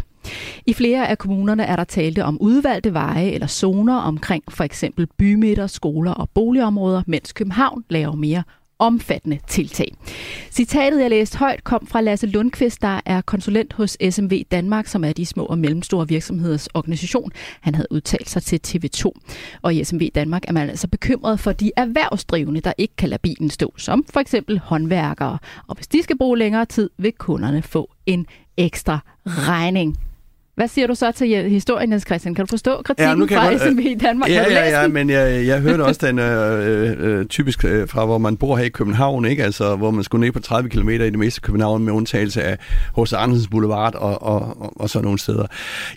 I flere af kommunerne er der talt om udvalgte veje eller zoner omkring for eksempel bymidter, skoler og boligområder, mens København laver mere omfattende tiltag. Citatet, jeg læste højt, kom fra Lasse Lundqvist, der er konsulent hos S M V Danmark, som er de små og mellemstore virksomheders organisation. Han havde udtalt sig til T V to. Og i S M V Danmark er man altså bekymret for de erhvervsdrivende, der ikke kan lade bilen stå, som for eksempel håndværkere. Og hvis de skal bruge længere tid, vil kunderne få en ekstra regning. Hvad siger du så til historien, Jens Christian? Kan du forstå kritikken ja, fra S M V i Danmark? Ja, ja, ja, men jeg, jeg hørte også den øh, øh, typisk øh, fra, hvor man bor her i København, ikke? Altså, hvor man skulle ned på tredive kilometer i det meste København, med undtagelse af H C. Andersens Boulevard og, og, og, og sådan nogle steder.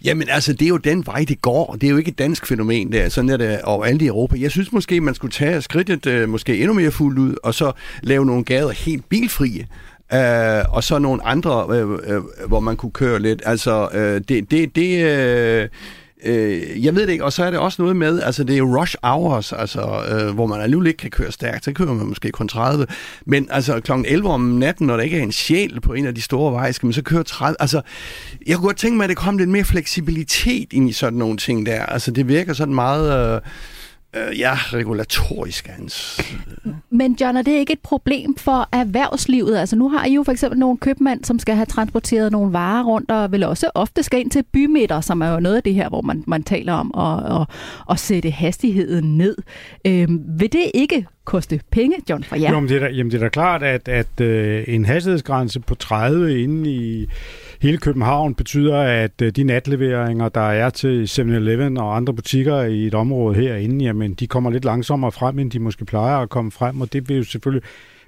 Jamen, altså, det er jo den vej, det går. Det er jo ikke et dansk fænomen, der. Sådan er det overalt i Europa. Jeg synes måske, man skulle tage skridtet øh, måske endnu mere fuldt ud, og så lave nogle gader helt bilfrie. øh, og så nogle andre, øh, øh, hvor man kunne køre lidt. Altså, øh, det... det, det øh, jeg ved det ikke, og så er det også noget med, altså det er rush hours, altså, øh, hvor man alligevel ikke kan køre stærkt, så kører man måske kun tredive, men altså klokken elleve om natten, når der ikke er en sjæl på en af de store veje, skal man så køre tredive, altså jeg kunne godt tænke mig, at det kom lidt mere fleksibilitet ind i sådan nogle ting der, altså det virker sådan meget, øh, øh, ja, regulatorisk hans. Men John, er det ikke et problem for erhvervslivet? Altså nu har I jo for eksempel nogle købmænd, som skal have transporteret nogle varer rundt, og vil også ofte skal ind til bymidter, som er jo noget af det her, hvor man, man taler om at, at, at sætte hastigheden ned. Øhm, vil det ikke koste penge, John, for jer? Jo, men det er da, jamen det er da klart, at, at øh, en hastighedsgrænse på tredive inde i hele København betyder, at øh, de natleveringer, der er til syv-Eleven og andre butikker i et område herinde, jamen de kommer lidt langsommere frem, end de måske plejer at komme frem, og det vil jo selvfølgelig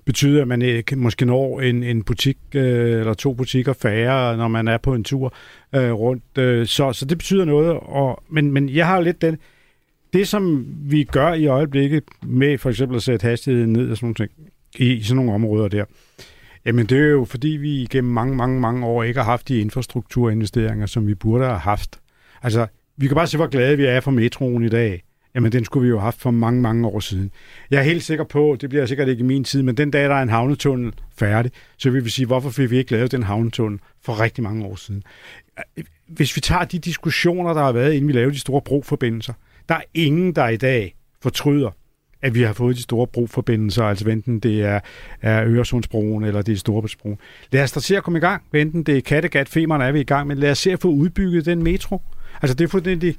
betyde, at man ikke, måske når en, en butik øh, eller to butikker færre, når man er på en tur øh, rundt. Øh, så, så det betyder noget, og, men, men jeg har lidt den... Det, som vi gør i øjeblikket med for eksempel at sætte hastigheden ned og sådan nogle ting, i sådan nogle områder der, jamen det er jo fordi, vi igennem mange, mange, mange år ikke har haft de infrastrukturinvesteringer, som vi burde have haft. Altså, vi kan bare se, hvor glade vi er for metroen i dag. Jamen, den skulle vi jo have haft for mange, mange år siden. Jeg er helt sikker på, det bliver sikkert ikke i min tid, men den dag, der er en havnetunnel færdig, så vil vi sige, hvorfor fik vi ikke lavet den havnetunnel for rigtig mange år siden? Hvis vi tager de diskussioner, der har været, inden vi lavede de store broforbindelser, der er ingen, der i dag fortryder, at vi har fået de store broforbindelser, altså enten det er, er Øresundsbroen eller det er Storebæltsbroen. Lad os da se at komme i gang, enten det er Kattegat, Femern er vi i gang, men lad os se at få udbygget den metro. Altså det er fuldstændig,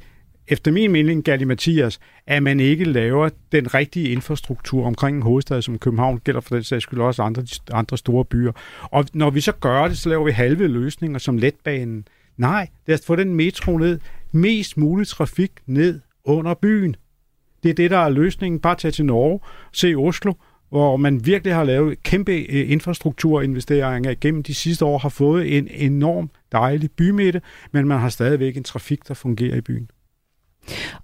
efter min mening, galimatias, at man ikke laver den rigtige infrastruktur omkring en hovedstad, som København gælder for den sags skyld også andre, andre store byer. Og når vi så gør det, så laver vi halve løsninger som letbanen. Nej, lad os få den metro ned, mest mulig trafik ned under byen. Det er det, der er løsningen. Bare tage til Norge, se Oslo, hvor man virkelig har lavet kæmpe infrastrukturinvesteringer igennem de sidste år, har fået en enorm dejlig bymidte, men man har stadigvæk en trafik, der fungerer i byen.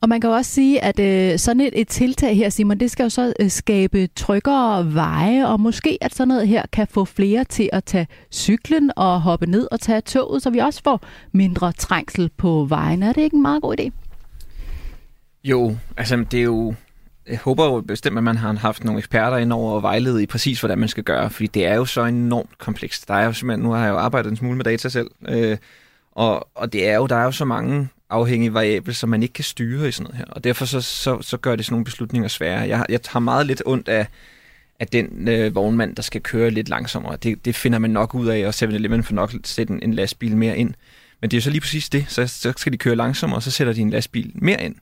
Og man kan jo også sige, at øh, sådan et, et tiltag her, Simon, det skal jo så øh, skabe tryggere veje, og måske at sådan noget her kan få flere til at tage cyklen og hoppe ned og tage toget, så vi også får mindre trængsel på vejene. Er det ikke en meget god idé? Jo, altså det er jo, jeg håber jo bestemt, at man har haft nogle eksperter indover og vejledet i præcis, hvordan man skal gøre, fordi det er jo så enormt komplekst. Der er jo simpelthen, nu har jeg jo arbejdet en smule med data selv, øh, og, og det er jo, der er jo så mange afhængige variabler, som man ikke kan styre i sådan noget her, og derfor så, så, så gør det sådan nogle beslutninger svære. Jeg, jeg har meget lidt ondt af, af den øh, vognmand, der skal køre lidt langsommere. Det, det finder man nok ud af, og syv-Eleven får nok sætte en, en lastbil mere ind. Men det er jo så lige præcis det, så, så skal de køre langsommere, og så sætter de en lastbil mere ind.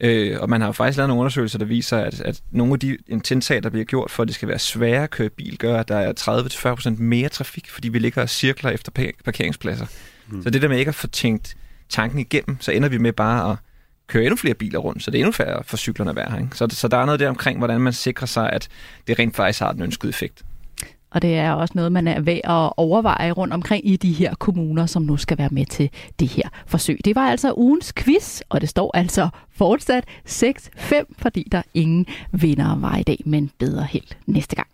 Øh, og man har jo faktisk lavet nogle undersøgelser, der viser, at, at nogle af de tiltag, der bliver gjort for, at det skal være sværere at køre bil, gør, at der er tredive til fyrre procent mere trafik, fordi vi ligger og cirkler efter parkeringspladser. Mm. Så det der med ikke at få tænkt tanken igennem, så ender vi med bare at køre endnu flere biler rundt, så det er endnu færre for cyklerne at være. Ikke? Så, så der er noget der omkring, hvordan man sikrer sig, at det rent faktisk har den ønskede effekt. Og det er også noget, man er ved at overveje rundt omkring i de her kommuner, som nu skal være med til det her forsøg. Det var altså ugens quiz, og det står altså fortsat seks fem, fordi der ingen vinder var i dag, men bedre held næste gang.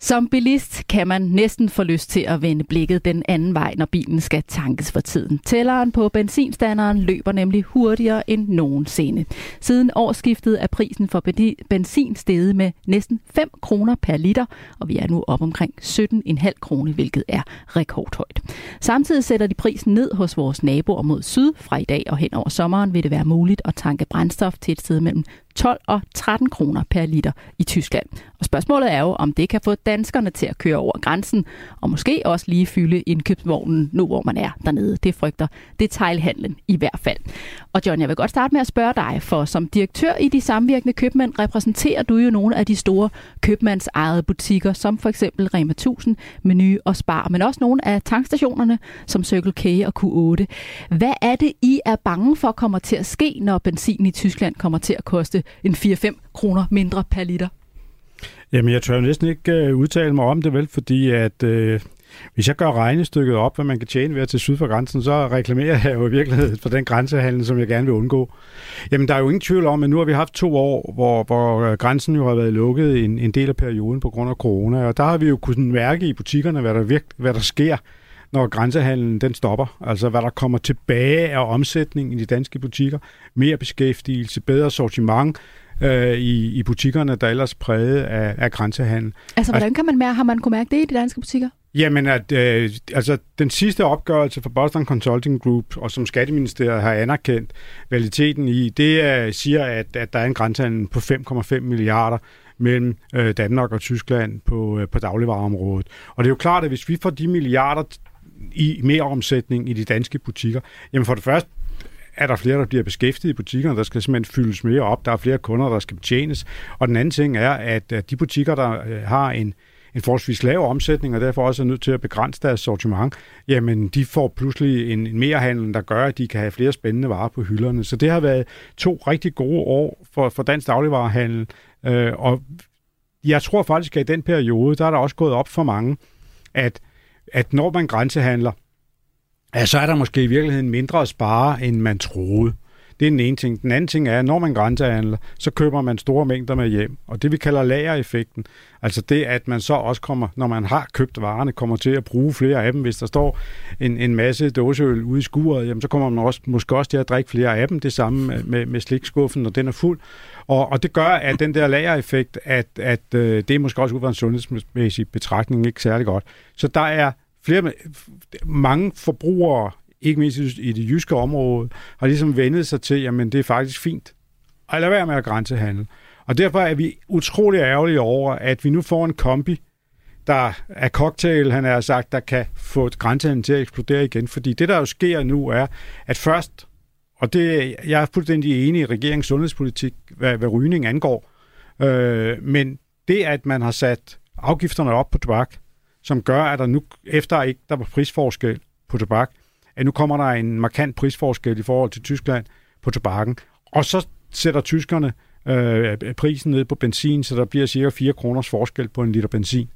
Som bilist kan man næsten få lyst til at vende blikket den anden vej, når bilen skal tankes for tiden. Tælleren på benzinstanderen løber nemlig hurtigere end nogensinde. Siden årsskiftet er prisen for benzin steget med næsten fem kroner per liter, og vi er nu op omkring sytten komma fem kroner, hvilket er rekordhøjt. Samtidig sætter de prisen ned hos vores naboer mod syd. Fra i dag og hen over sommeren vil det være muligt at tanke brændstof til et sted mellem tolv og tretten kroner per liter i Tyskland. Og spørgsmålet er jo, om det kan få danskerne til at køre over grænsen, og måske også lige fylde indkøbsvognen, nu hvor man er dernede. Det frygter detailhandlen i hvert fald. Og John, jeg vil godt starte med at spørge dig, for som direktør i De Samvirkende Købmænd repræsenterer du jo nogle af de store købmandsejede butikker, som for eksempel Rema tusind, Meny og Spar, men også nogle af tankstationerne, som Circle K og Q otte. Hvad er det, I er bange for kommer til at ske, når benzin i Tyskland kommer til at koste en fire til fem kroner mindre per liter? Jamen, jeg tør næsten ikke uh, udtale mig om det, vel, fordi at uh, Hvis jeg gør regnestykket op, hvad man kan tjene ved at tage syd for grænsen, så reklamerer jeg jo i virkeligheden for den grænsehandel, som jeg gerne vil undgå. Jamen, der er jo ingen tvivl om, at nu har vi haft to år, hvor, hvor grænsen jo har været lukket en, en del af perioden på grund af corona, og der har vi jo kunnet mærke i butikkerne, hvad der, virke, hvad der sker, når grænsehandlen den stopper. Altså, hvad der kommer tilbage af omsætningen i de danske butikker. Mere beskæftigelse, bedre sortiment, I, i butikkerne, der ellers præget af, af grænsehandel. Altså, hvordan kan man mærke, har man kunne mærke det i de danske butikker? Jamen, at, øh, altså, den sidste opgørelse fra Boston Consulting Group, og som Skatteministeriet har anerkendt realiteten i, det øh, siger, at, at der er en grænsehandel på fem komma fem milliarder mellem øh, Danmark og Tyskland på, øh, på dagligvareområdet. Og det er jo klart, at hvis vi får de milliarder i mere omsætning i de danske butikker, jamen for det første, er der flere, der bliver beskæftiget i butikkerne, der skal simpelthen fyldes mere op, der er flere kunder, der skal betjenes. Og den anden ting er, at de butikker, der har en, en forholdsvis lav omsætning, og derfor også er nødt til at begrænse deres sortiment, jamen de får pludselig en, en merehandel, der gør, at de kan have flere spændende varer på hylderne. Så det har været to rigtig gode år for, for dansk dagligvarehandel, øh, og jeg tror faktisk, at i den periode, der er der også gået op for mange, at, at når man grænsehandler, ja, så er der måske i virkeligheden mindre at spare, end man troede. Det er den ene ting. Den anden ting er, at når man grænsehandler, så køber man store mængder med hjem. Og det vi kalder lagereffekten, altså det, at man så også kommer, når man har købt varerne, kommer til at bruge flere af dem. Hvis der står en, en masse dåseøl ude i skuret, jamen, så kommer man også, måske også til at drikke flere af dem. Det samme med, med slikskuffen, når den er fuld. Og, og det gør, at den der lagereffekt, at, at øh, det er måske også ud fra en sundhedsmæssig betragtning ikke særlig godt. Så der er Flere, mange forbrugere, ikke mindst i det jyske område, har ligesom vendet sig til, jamen det er faktisk fint at lade være med at grænsehandle. Og derfor er vi utrolig ærgerlige over, at vi nu får en kombi, der er cocktail, han har sagt, der kan få grænsehandlen til at eksplodere igen. Fordi det, der jo sker nu, er, at først, og det, jeg er fuldstændig enig i regeringens sundhedspolitik, hvad, hvad rygning angår, øh, men det, at man har sat afgifterne op på tobak, som gør, at der nu, efter ikke der var prisforskel på tobak, at nu kommer der en markant prisforskel i forhold til Tyskland på tobakken. Og så sætter tyskerne øh, prisen ned på benzin, så der bliver cirka fire kroners forskel på en liter benzin.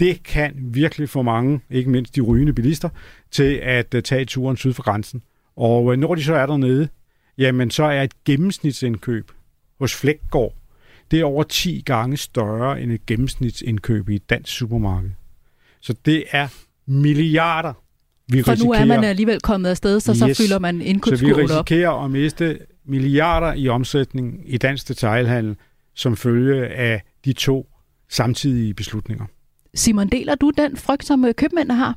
Det kan virkelig få mange, ikke mindst de rygende bilister, til at øh, tage turen syd for grænsen. Og øh, når de så er dernede, jamen så er et gennemsnitsindkøb hos Flægtgård, det er over ti gange større end et gennemsnitsindkøb i et dansk supermarked. Så det er milliarder, vi risikerer. For nu er man alligevel kommet afsted, så, yes. så fylder man indkøbskurven op. Så vi risikerer op. At miste milliarder i omsætning i dansk detailhandel, som følge af de to samtidige beslutninger. Simon, deler du den frygt, som købmændene har?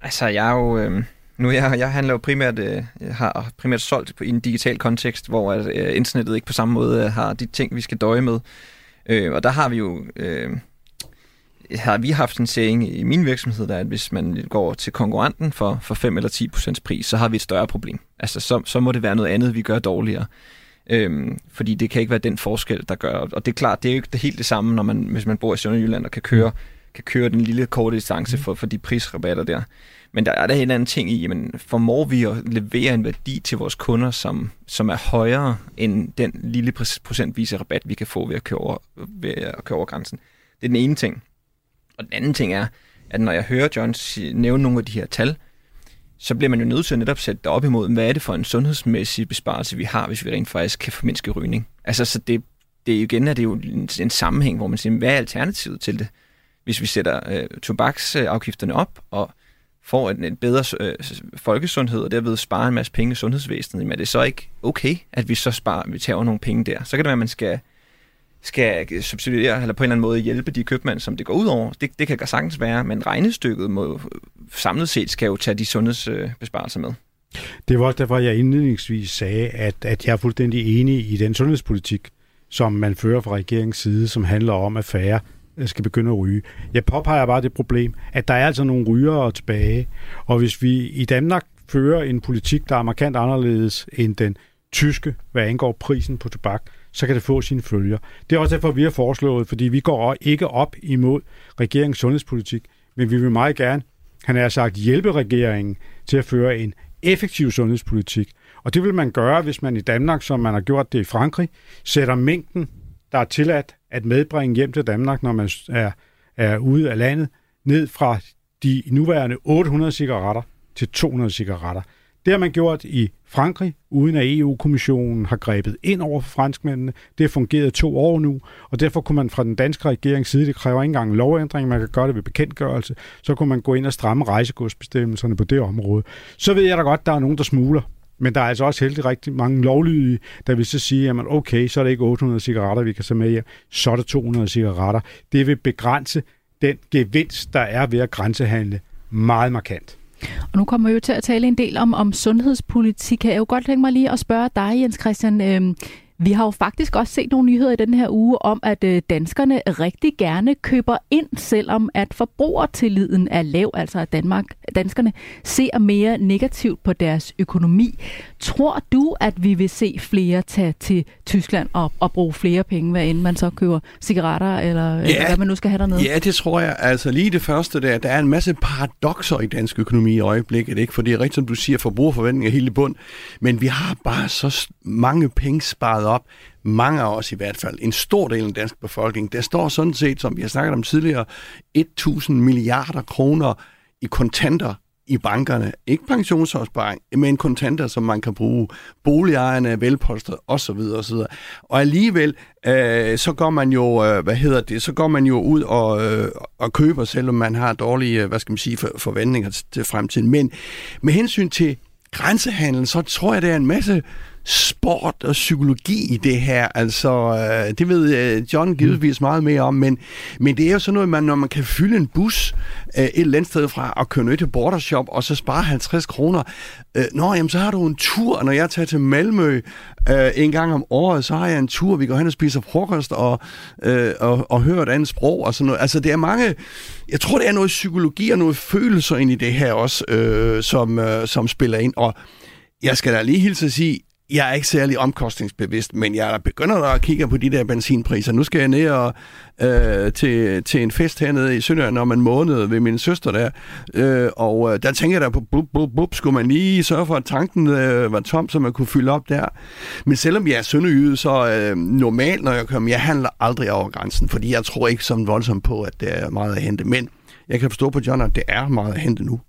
Altså, jeg er jo... Øh... Nu jeg, jeg handler jo primært, øh, har primært solgt på, i en digital kontekst, hvor øh, internettet ikke på samme måde øh, har de ting, vi skal døje med. Øh, og der har vi jo... Øh, har vi haft en særing i min virksomhed, der at hvis man går til konkurrenten for, for fem eller ti procent pris, så har vi et større problem. Altså, så, så må det være noget andet, vi gør dårligere. Øhm, fordi det kan ikke være den forskel, der gør. Og det er klart, det er jo ikke helt det samme, når man, hvis man bor i Sønderjylland og kan køre, kan køre den lille korte distance for, for de prisrabatter der. Men der er der en anden ting i, men formår vi at levere en værdi til vores kunder, som, som er højere end den lille procentvise rabat, vi kan få ved at køre over, ved at køre over grænsen. Det er den ene ting. Og den anden ting er, at når jeg hører John nævne nogle af de her tal, så bliver man jo nødt til at netop sætte det op imod, hvad er det for en sundhedsmæssig besparelse, vi har, hvis vi rent faktisk kan formindske rygning. Altså, så det, det igen er det jo en, en sammenhæng, hvor man siger, hvad er alternativet til det, hvis vi sætter øh, tobaksafgifterne op og får en, en bedre øh, folkesundhed, og derved sparer en masse penge i sundhedsvæsenet, men er det så ikke okay, at vi så sparer, vi tager nogle penge der? Så kan det være, at man skal... skal subsidiere eller på en eller anden måde hjælpe de købmænd, som det går ud over. Det, det kan sagtens være, men regnestykket må, samlet set skal jo tage de sundhedsbesparelser med. Det var også derfor, jeg indledningsvis sagde, at, at jeg er fuldstændig enig i den sundhedspolitik, som man fører fra regeringens side, som handler om, at færre skal begynde at ryge. Jeg påpeger bare det problem, at der er altså nogle rygere tilbage, og hvis vi i Danmark fører en politik, der er markant anderledes end den tyske, hvad angår prisen på tobak, så kan det få sine følger. Det er også derfor, vi har foreslået, fordi vi går ikke op imod regeringens sundhedspolitik, men vi vil meget gerne, han har sagt, hjælpe regeringen til at føre en effektiv sundhedspolitik. Og det vil man gøre, hvis man i Danmark, som man har gjort det i Frankrig, sætter mængden, der er tilladt at medbringe hjem til Danmark, når man er, er ude af landet, ned fra de nuværende otte hundrede cigaretter til to hundrede cigaretter. Det har man gjort i Frankrig, uden at E U-kommissionen har grebet ind over for franskmændene. Det har fungeret to år nu, og derfor kunne man fra den danske regerings side, det kræver ikke engang en lovændring, man kan gøre det ved bekendtgørelse, så kunne man gå ind og stramme rejsegodsbestemmelserne på det område. Så ved jeg da godt, der er nogen, der smugler, men der er altså også heldig rigtig mange lovlydige, der vil så sige, jamen okay, så er det ikke otte hundrede cigaretter, vi kan tage med jer, så er det to hundrede cigaretter. Det vil begrænse den gevinst, der er ved at grænsehandle meget markant. Og nu kommer vi jo til at tale en del om, om sundhedspolitik. Jeg er jo godt tænke mig lige at spørge dig, Jens Christian. Vi har jo faktisk også set nogle nyheder i den her uge om, at danskerne rigtig gerne køber ind, selvom at forbrugertilliden er lav, altså at Danmark, danskerne ser mere negativt på deres økonomi. Tror du, at vi vil se flere tage til Tyskland og, og bruge flere penge, hvad end man så køber cigaretter, eller ja, hvad man nu skal have dernede? Ja, det tror jeg. Altså lige det første der, der er en masse paradokser i dansk økonomi i øjeblikket, ikke? For det er rigtigt, som du siger, forbrugerforventninger er helt i bund, men vi har bare så mange penge sparet op. Mange af os i hvert fald, en stor del af den danske befolkning, der står sådan set, som vi har snakket om tidligere, tusind milliarder kroner i kontanter i bankerne. Ikke pensionsopsparing, men kontanter, som man kan bruge. Boligejerne er velpolstret osv. osv. Og alligevel, øh, så går man jo, øh, hvad hedder det, så går man jo ud og, øh, og køber, selvom man har dårlige, hvad skal man sige, for, forventninger til fremtiden. Men med hensyn til grænsehandel, så tror jeg, der er en masse sport og psykologi i det her. Altså, øh, det ved øh, John givetvis meget mere om, men, men det er jo sådan noget, man, når man kan fylde en bus øh, et eller andet sted fra og køre ned til bordershop og så spare halvtreds kroner. Øh, nå, jamen, så har du en tur. Når jeg tager til Malmø øh, en gang om året, så har jeg en tur. Vi går hen og spiser frokost og, øh, og, og hører et andet sprog og sådan noget. Altså, det er mange... Jeg tror, det er noget psykologi og noget følelser ind i det her også, øh, som, øh, som spiller ind. Og jeg skal da lige hilse at sige, jeg er ikke særlig omkostningsbevidst, men jeg begynder da at kigge på de der benzinpriser. Nu skal jeg ned og, øh, til, til en fest hernede i Sønderjylland om en måned ved min søster der. Øh, og øh, der tænker jeg da på, bup, bup, bup, skulle man lige sørge for, at tanken øh, var tom, så man kunne fylde op der. Men selvom jeg er sønderjyde, så øh, normalt, når jeg kommer, jeg handler aldrig over grænsen, fordi jeg tror ikke som voldsomt på, at det er meget at hente. Men jeg kan forstå på John, at det er meget at hente nu.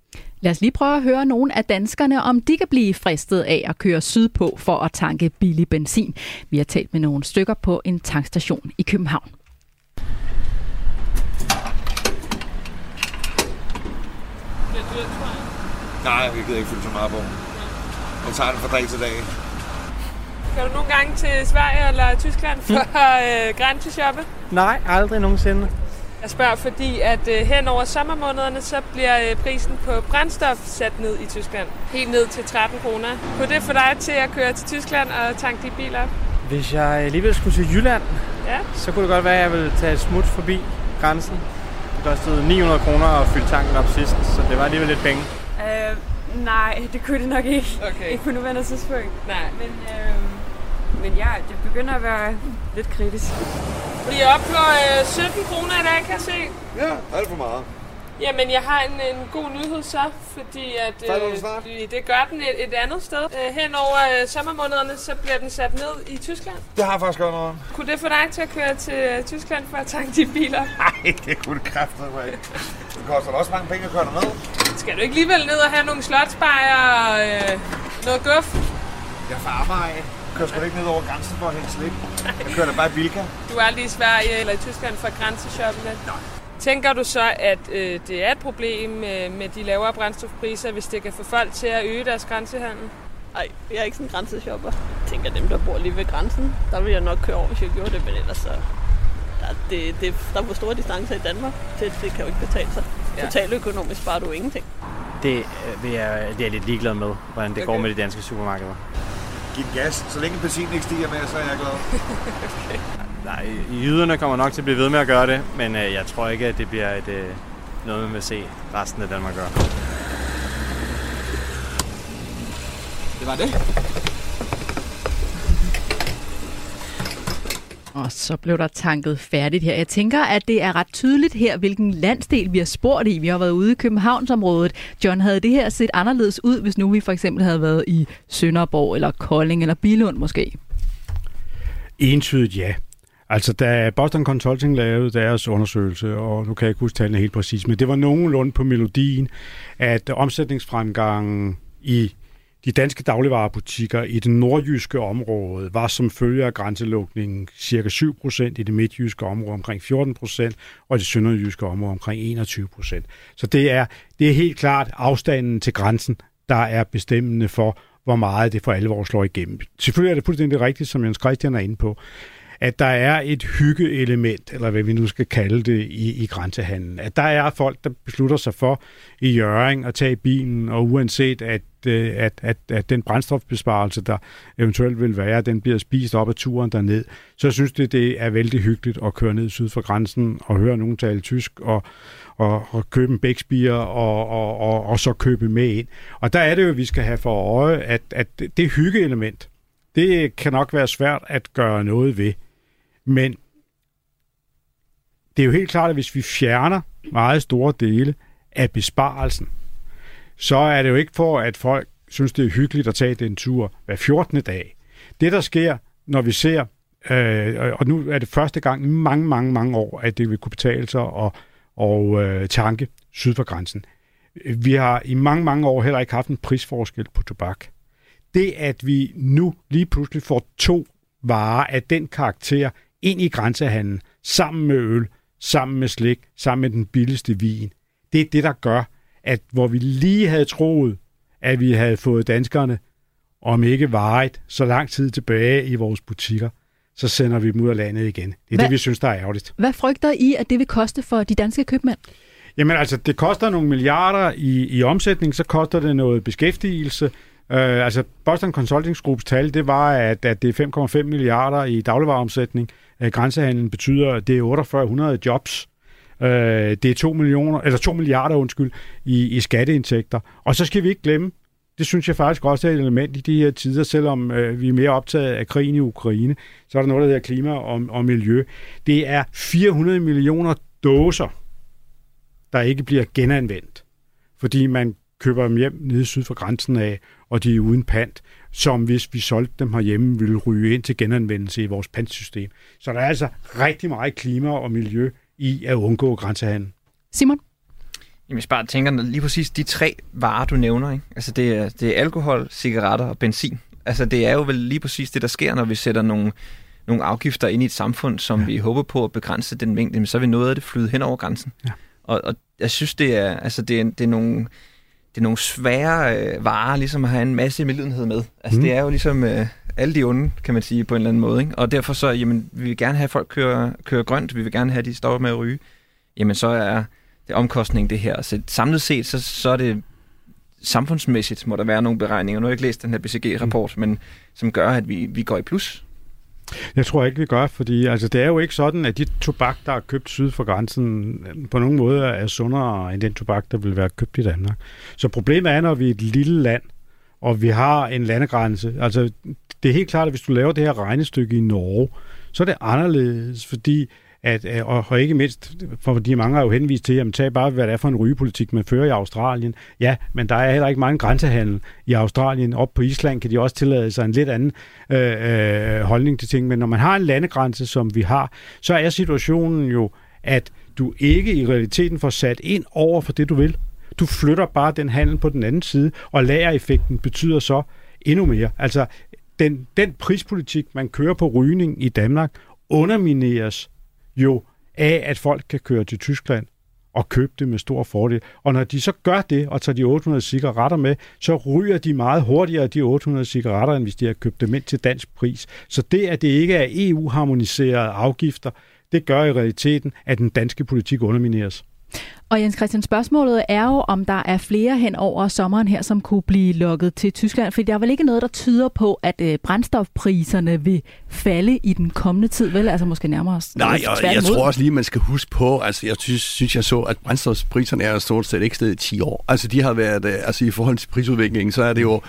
Lad os lige prøve at høre nogle af danskerne, om de kan blive fristet af at køre sydpå for at tanke billig benzin. Vi har talt med nogle stykker på en tankstation i København. Nej, jeg gider ikke fylde så meget på. Jeg tager det fra dag til dag. Går du nogle gange til Sverige eller Tyskland for mm. grænseshoppe? Nej, aldrig nogensinde. Jeg spørger, fordi at øh, hen over sommermånederne, så bliver øh, prisen på brændstof sat ned i Tyskland. Helt ned til tretten kroner. Kunne det få dig til at køre til Tyskland og tanke de biler? Hvis jeg alligevel skulle til Jylland, ja, så kunne det godt være, at jeg ville tage et smut forbi grænsen. Det kostede ni hundrede kroner at fylde tanken op sidst, så det var alligevel lidt penge. Øh, nej, det kunne det nok ikke. Okay. Ikke på nuværende tidspunkt. Nej. Men, øh, men ja, det begynder at være lidt kritisk. Vi er oppe på øh, sytten kroner i dag, kan jeg se. Ja, alt for meget. Jamen, jeg har en, en god nyhed så, fordi at, øh, det gør den et, et andet sted. Øh, hen over øh, sommermånederne, så bliver den sat ned i Tyskland. Det har jeg faktisk godt noget. Kunne det få dig til at køre til Tyskland for at tanke de biler? Nej, det kunne det kraftedeme ikke. Det koster også mange penge at køre derned. Skal du ikke alligevel ned og have nogle slotsbajer og øh, noget guf? Jeg får arbejde. Jeg kører sgu ikke ned over grænsen for at hente slip. Jeg kører da bare i Bilka. Du er lige i Sverige eller i Tyskland for grænseshoppende. Nej. Tænker du så, at øh, det er et problem øh, med de lavere brændstofpriser, hvis det kan få folk til at øge deres grænsehandel? Nej, jeg er ikke sådan en grænseshopper. Jeg tænker, dem, der bor lige ved grænsen, der vil jeg nok køre over, hvis jeg gjorde det. Men ellers så... Der, det, det, der er for store distancer i Danmark. Det, det kan jo ikke betale sig. Ja. Totalt økonomisk sparer du ingenting. Det, øh, jeg, det er jeg lidt ligeglad med, hvordan det okay. går med de danske supermarkeder. Giv gas. Så længe benzinen ikke stiger mere, så er jeg glad. Okay. Nej, jyderne kommer nok til at blive ved med at gøre det, men øh, jeg tror ikke, at det bliver et, øh, noget, man vil se resten af Danmark gøre. Det var det. Og så blev der tanket færdigt her. Jeg tænker, at det er ret tydeligt her, hvilken landsdel vi har spurgt i. Vi har været ude i Københavnsområdet. John, havde det her set anderledes ud, hvis nu vi for eksempel havde været i Sønderborg, eller Kolding, eller Billund måske? Entydigt ja. Altså, da Boston Consulting lavede deres undersøgelse, og nu kan jeg ikke huske tallene helt præcis, men det var nogenlunde på melodien, at omsætningsfremgangen i de danske dagligvarebutikker i det nordjyske område var som følge af grænselukningen cirka syv procent, i det midtjyske område omkring fjorten procent, og i det sønderjyske område omkring enogtyve procent. Så det er, det er helt klart afstanden til grænsen, der er bestemmende for, hvor meget det for alvor slår igennem. Selvfølgelig er det fuldstændig rigtigt, som Jens Christian er inde på, at der er et hyggeelement, eller hvad vi nu skal kalde det, i, i grænsehandlen. At der er folk, der beslutter sig for i Hjørring at tage bilen, og uanset at, at, at, at den brændstofbesparelse, der eventuelt vil være, den bliver spist op af turen derned, så synes det, det er vældig hyggeligt at køre ned syd for grænsen og høre nogen tale tysk og, og, og købe en bækspier og, og, og, og så købe med ind. Og der er det jo, vi skal have for øje, at, at det hyggeelement, det kan nok være svært at gøre noget ved. Men det er jo helt klart, at hvis vi fjerner meget store dele af besparelsen, så er det jo ikke for, at folk synes, det er hyggeligt at tage den tur hver fjortende dag. Det, der sker, når vi ser, øh, og nu er det første gang i mange, mange, mange år, at det vil kunne betale sig og, og øh, tanke syd for grænsen. Vi har i mange, mange år heller ikke haft en prisforskel på tobak. Det, at vi nu lige pludselig får to varer af den karakter ind i grænsehandlen, sammen med øl, sammen med slik, sammen med den billigste vin. Det er det, der gør, at hvor vi lige havde troet, at vi havde fået danskerne, om ikke varigt, så lang tid tilbage i vores butikker, så sender vi dem ud af landet igen. Det er hvad, det, vi synes, der er ærgerligt. Hvad frygter I, at det vil koste for de danske købmænd? Jamen altså, det koster nogle milliarder i, i omsætning, så koster det noget beskæftigelse. Uh, altså Boston Consulting Groups tal, det var, at, at det er fem komma fem milliarder i dagligvareomsætning. Uh, grænsehandlen betyder, at det er fire tusind otte hundrede jobs. Uh, det er to millioner, eller to milliarder undskyld, i, i skatteindtægter. Og så skal vi ikke glemme, det synes jeg faktisk også er et element i de her tider, selvom uh, vi er mere optaget af krigen i Ukraine, så er der noget, der hedder klima og, og miljø. Det er fire hundrede millioner dåser, der ikke bliver genanvendt, fordi man køber dem hjem nede syd for grænsen af, og de er uden pant, som hvis vi solgte dem herhjemme, ville ryge ind til genanvendelse i vores pantsystem. Så der er altså rigtig meget klima og miljø i at undgå grænsehandel. Simon? Jamen, jeg bare tænker lige præcis de tre varer, du nævner, ikke? Altså det er, det er alkohol, cigaretter og benzin. Altså det er jo vel lige præcis det, der sker, når vi sætter nogle, nogle afgifter ind i et samfund, som ja. vi håber på at begrænse den mængde, men så vil noget af det flyde hen over grænsen. Ja. Og, og jeg synes, det er, altså det er, det er nogle... Det er nogle svære øh, varer, ligesom at have en masse medlidenhed med. Altså, mm. det er jo ligesom øh, alle de onde, kan man sige, på en eller anden måde, ikke? Og derfor så, jamen, vi vil gerne have, folk kører, kører grønt, vi vil gerne have, de stopper med at ryge. Jamen, så er det omkostning, det her. Så samlet set, så, så er det samfundsmæssigt, må der være nogle beregninger. Nu har jeg ikke læst den her B C G-rapport, mm. men som gør, at vi, vi går i plus. Jeg tror ikke, vi gør, fordi altså, det er jo ikke sådan, at de tobak, der er købt syd for grænsen, på nogen måde er sundere end den tobak, der vil være købt i Danmark. Så problemet er, når vi er et lille land, og vi har en landegrænse. Altså, det er helt klart, at hvis du laver det her regnestykke i Norge, så er det anderledes, fordi at, og, og ikke mindst, fordi mange har jo henvist til, jamen tag bare, hvad det er for en rygepolitik, man fører i Australien. Ja, men der er heller ikke meget grænsehandel i Australien. Op på Island kan de også tillade sig en lidt anden øh, holdning til ting, men når man har en landegrænse, som vi har, så er situationen jo, at du ikke i realiteten får sat ind over for det, du vil. Du flytter bare den handel på den anden side, og lagereffekten betyder så endnu mere. Altså, den, den prispolitik, man kører på rygning i Danmark, undermineres jo af, at folk kan køre til Tyskland og købe det med stor fordel. Og når de så gør det, og tager de otte hundrede cigaretter med, så ryger de meget hurtigere de otte hundrede cigaretter, end hvis de har købt dem ind til dansk pris. Så det, at det ikke er E U-harmoniserede afgifter, det gør i realiteten, at den danske politik undermineres. Og Jens Christian, spørgsmålet er jo, om der er flere hen over sommeren her, som kunne blive lukket til Tyskland. For der er vel ikke noget, der tyder på, at brændstofpriserne vil falde i den kommende tid, vel? Altså måske nærmere os. Nej, og jeg tror også lige, man skal huske på, altså jeg synes, synes jeg så, at brændstofpriserne er stort set ikke stedet i ti år. Altså de har været, altså i forhold til prisudviklingen, så er det jo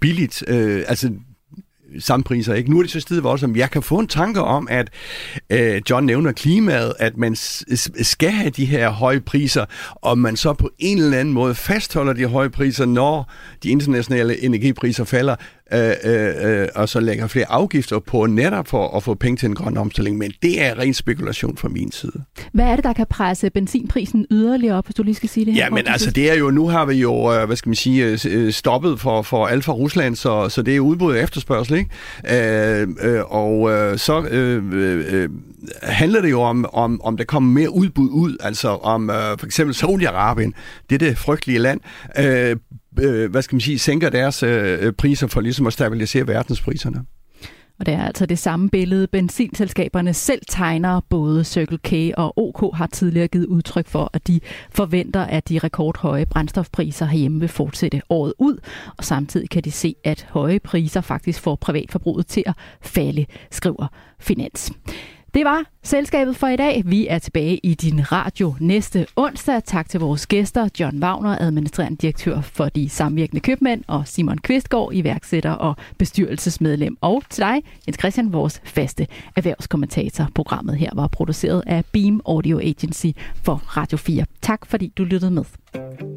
billigt, øh, altså samme priser, ikke? Nu er det så stedet også, som jeg kan få en tanke om, at øh, John nævner klimaet, at man s- skal have de her høje priser, og man så på en eller anden måde fastholder de høje priser, når de internationale energipriser falder, øh, øh, og så lægger flere afgifter på netop for at få penge til en grøn omstilling, men det er ren spekulation fra min side. Hvad er det, der kan presse benzinprisen yderligere op, hvis du lige skal sige det her? Ja, men altså det er jo, nu har vi jo, hvad skal man sige, stoppet for, for alt fra Rusland, så, så det er udbud og efterspørgsel, ikke? Øh, øh, og øh, så øh, øh, handler det jo om, om, om der kommer mere udbud ud, altså om øh, for eksempel Saudi-Arabien, det er det frygtelige land, øh, øh, hvad skal man sige, sænker deres øh, priser for ligesom at stabilisere verdenspriserne. Og det er altså det samme billede, benzinselskaberne selv tegner. Både Circle K og OK har tidligere givet udtryk for, at de forventer, at de rekordhøje brændstofpriser herhjemme vil fortsætte året ud. Og samtidig kan de se, at høje priser faktisk får privatforbruget til at falde, skriver Finans. Det var Selskabet for i dag. Vi er tilbage i din radio næste onsdag. Tak til vores gæster, John Wagner, administrerende direktør for De Samvirkende Købmænd, og Simon Kvistgaard, iværksætter og bestyrelsesmedlem. Og til dig, Jens Christian, vores faste erhvervskommentator. Programmet her var produceret af Beam Audio Agency for Radio fire. Tak fordi du lyttede med.